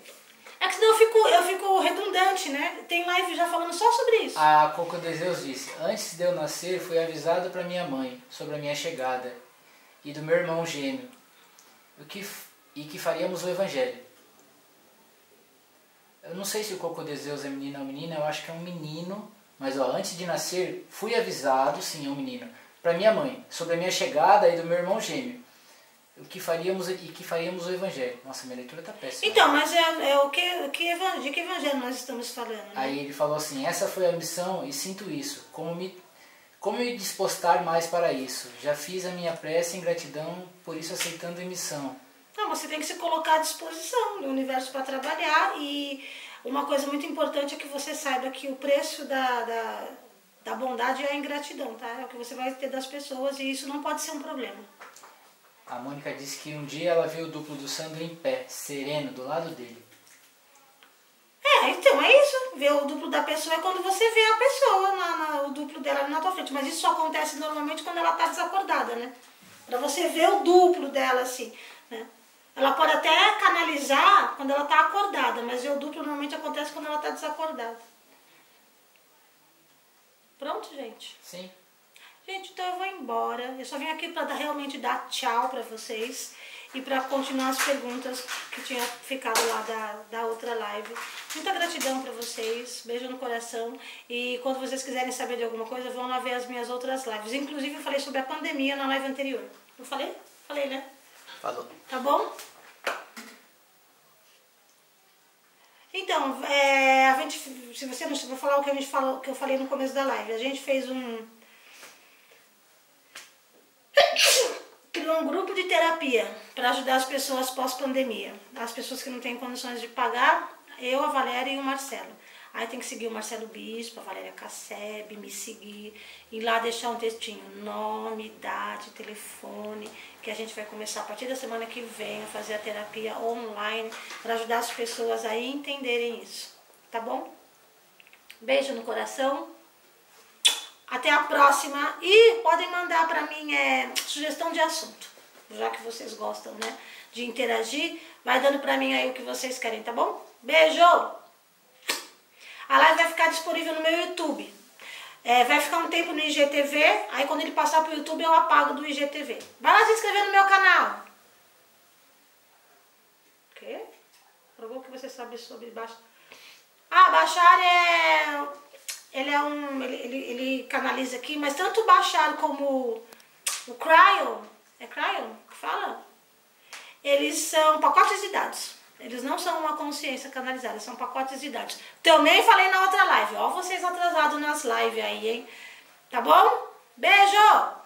É que senão eu fico, eu fico redundante, né? Tem live já falando só sobre isso. A Coco Desenhos disse, antes de eu nascer fui avisada para minha mãe sobre a minha chegada e do meu irmão gêmeo, o que, e que faríamos o evangelho. Eu não sei se o Coco Deseus é menino ou menina, eu acho que é um menino, mas ó, antes de nascer, fui avisado, sim, é um menino, para minha mãe, sobre a minha chegada e do meu irmão gêmeo, o que faríamos e que faríamos o evangelho. Nossa, minha leitura tá péssima. Então, né? Mas é, é o que, que, de que evangelho nós estamos falando? Né? Aí ele falou assim, essa foi a missão e sinto isso, como me... Como me dispostar mais para isso? Já fiz a minha prece em gratidão, por isso aceitando a missão. Não, você tem que se colocar à disposição do universo para trabalhar. E uma coisa muito importante é que você saiba que o preço da, da, da bondade é a ingratidão, tá? É o que você vai ter das pessoas e isso não pode ser um problema. A Mônica disse que um dia ela viu o duplo do Sandro em pé, sereno, do lado dele. É, então é isso. Ver o duplo da pessoa é quando você vê a pessoa, na, na, o duplo dela na tua frente. Mas isso só acontece normalmente quando ela está desacordada, né? Para você ver o duplo dela, assim, né? Ela pode até canalizar quando ela está acordada, mas ver o duplo normalmente acontece quando ela está desacordada. Pronto, gente? Sim. Gente, então eu vou embora. Eu só vim aqui para realmente dar tchau para vocês. E para continuar as perguntas que tinha ficado lá da, da outra live. Muita gratidão para vocês. Beijo no coração. E quando vocês quiserem saber de alguma coisa, vão lá ver as minhas outras lives. Inclusive, eu falei sobre a pandemia na live anterior. Não falei? Falei, né? Falou. Tá bom? Então, é, a gente, se você não... Vou falar o que, a gente falou, que eu falei no começo da live. A gente fez um... criou um grupo de terapia para ajudar as pessoas pós-pandemia. As pessoas que não têm condições de pagar, eu, a Valéria e o Marcelo. Aí tem que seguir o Marcelo Bispo, a Valéria Cacebio, me seguir. E lá deixar um textinho, nome, idade, telefone, que a gente vai começar a partir da semana que vem a fazer a terapia online para ajudar as pessoas a entenderem isso. Tá bom? Beijo no coração. Até a próxima e podem mandar para mim é, sugestão de assunto, já que vocês gostam, né, de interagir. Vai dando para mim aí o que vocês querem, tá bom? Beijo! A live vai ficar disponível no meu YouTube. É, vai ficar um tempo no I G T V, aí quando ele passar pro YouTube eu apago do I G T V. Vai lá se inscrever no meu canal. O quê? Provou que você sabe sobre Bashar. Ah, Bashar é... Ele é um... Ele, ele, ele canaliza aqui, mas tanto o Bashar como o Cryo... É Cryo que fala? Eles são pacotes de dados. Eles não são uma consciência canalizada, são pacotes de dados. Também falei na outra live. Ó, vocês atrasados nas lives aí, hein? Tá bom? Beijo!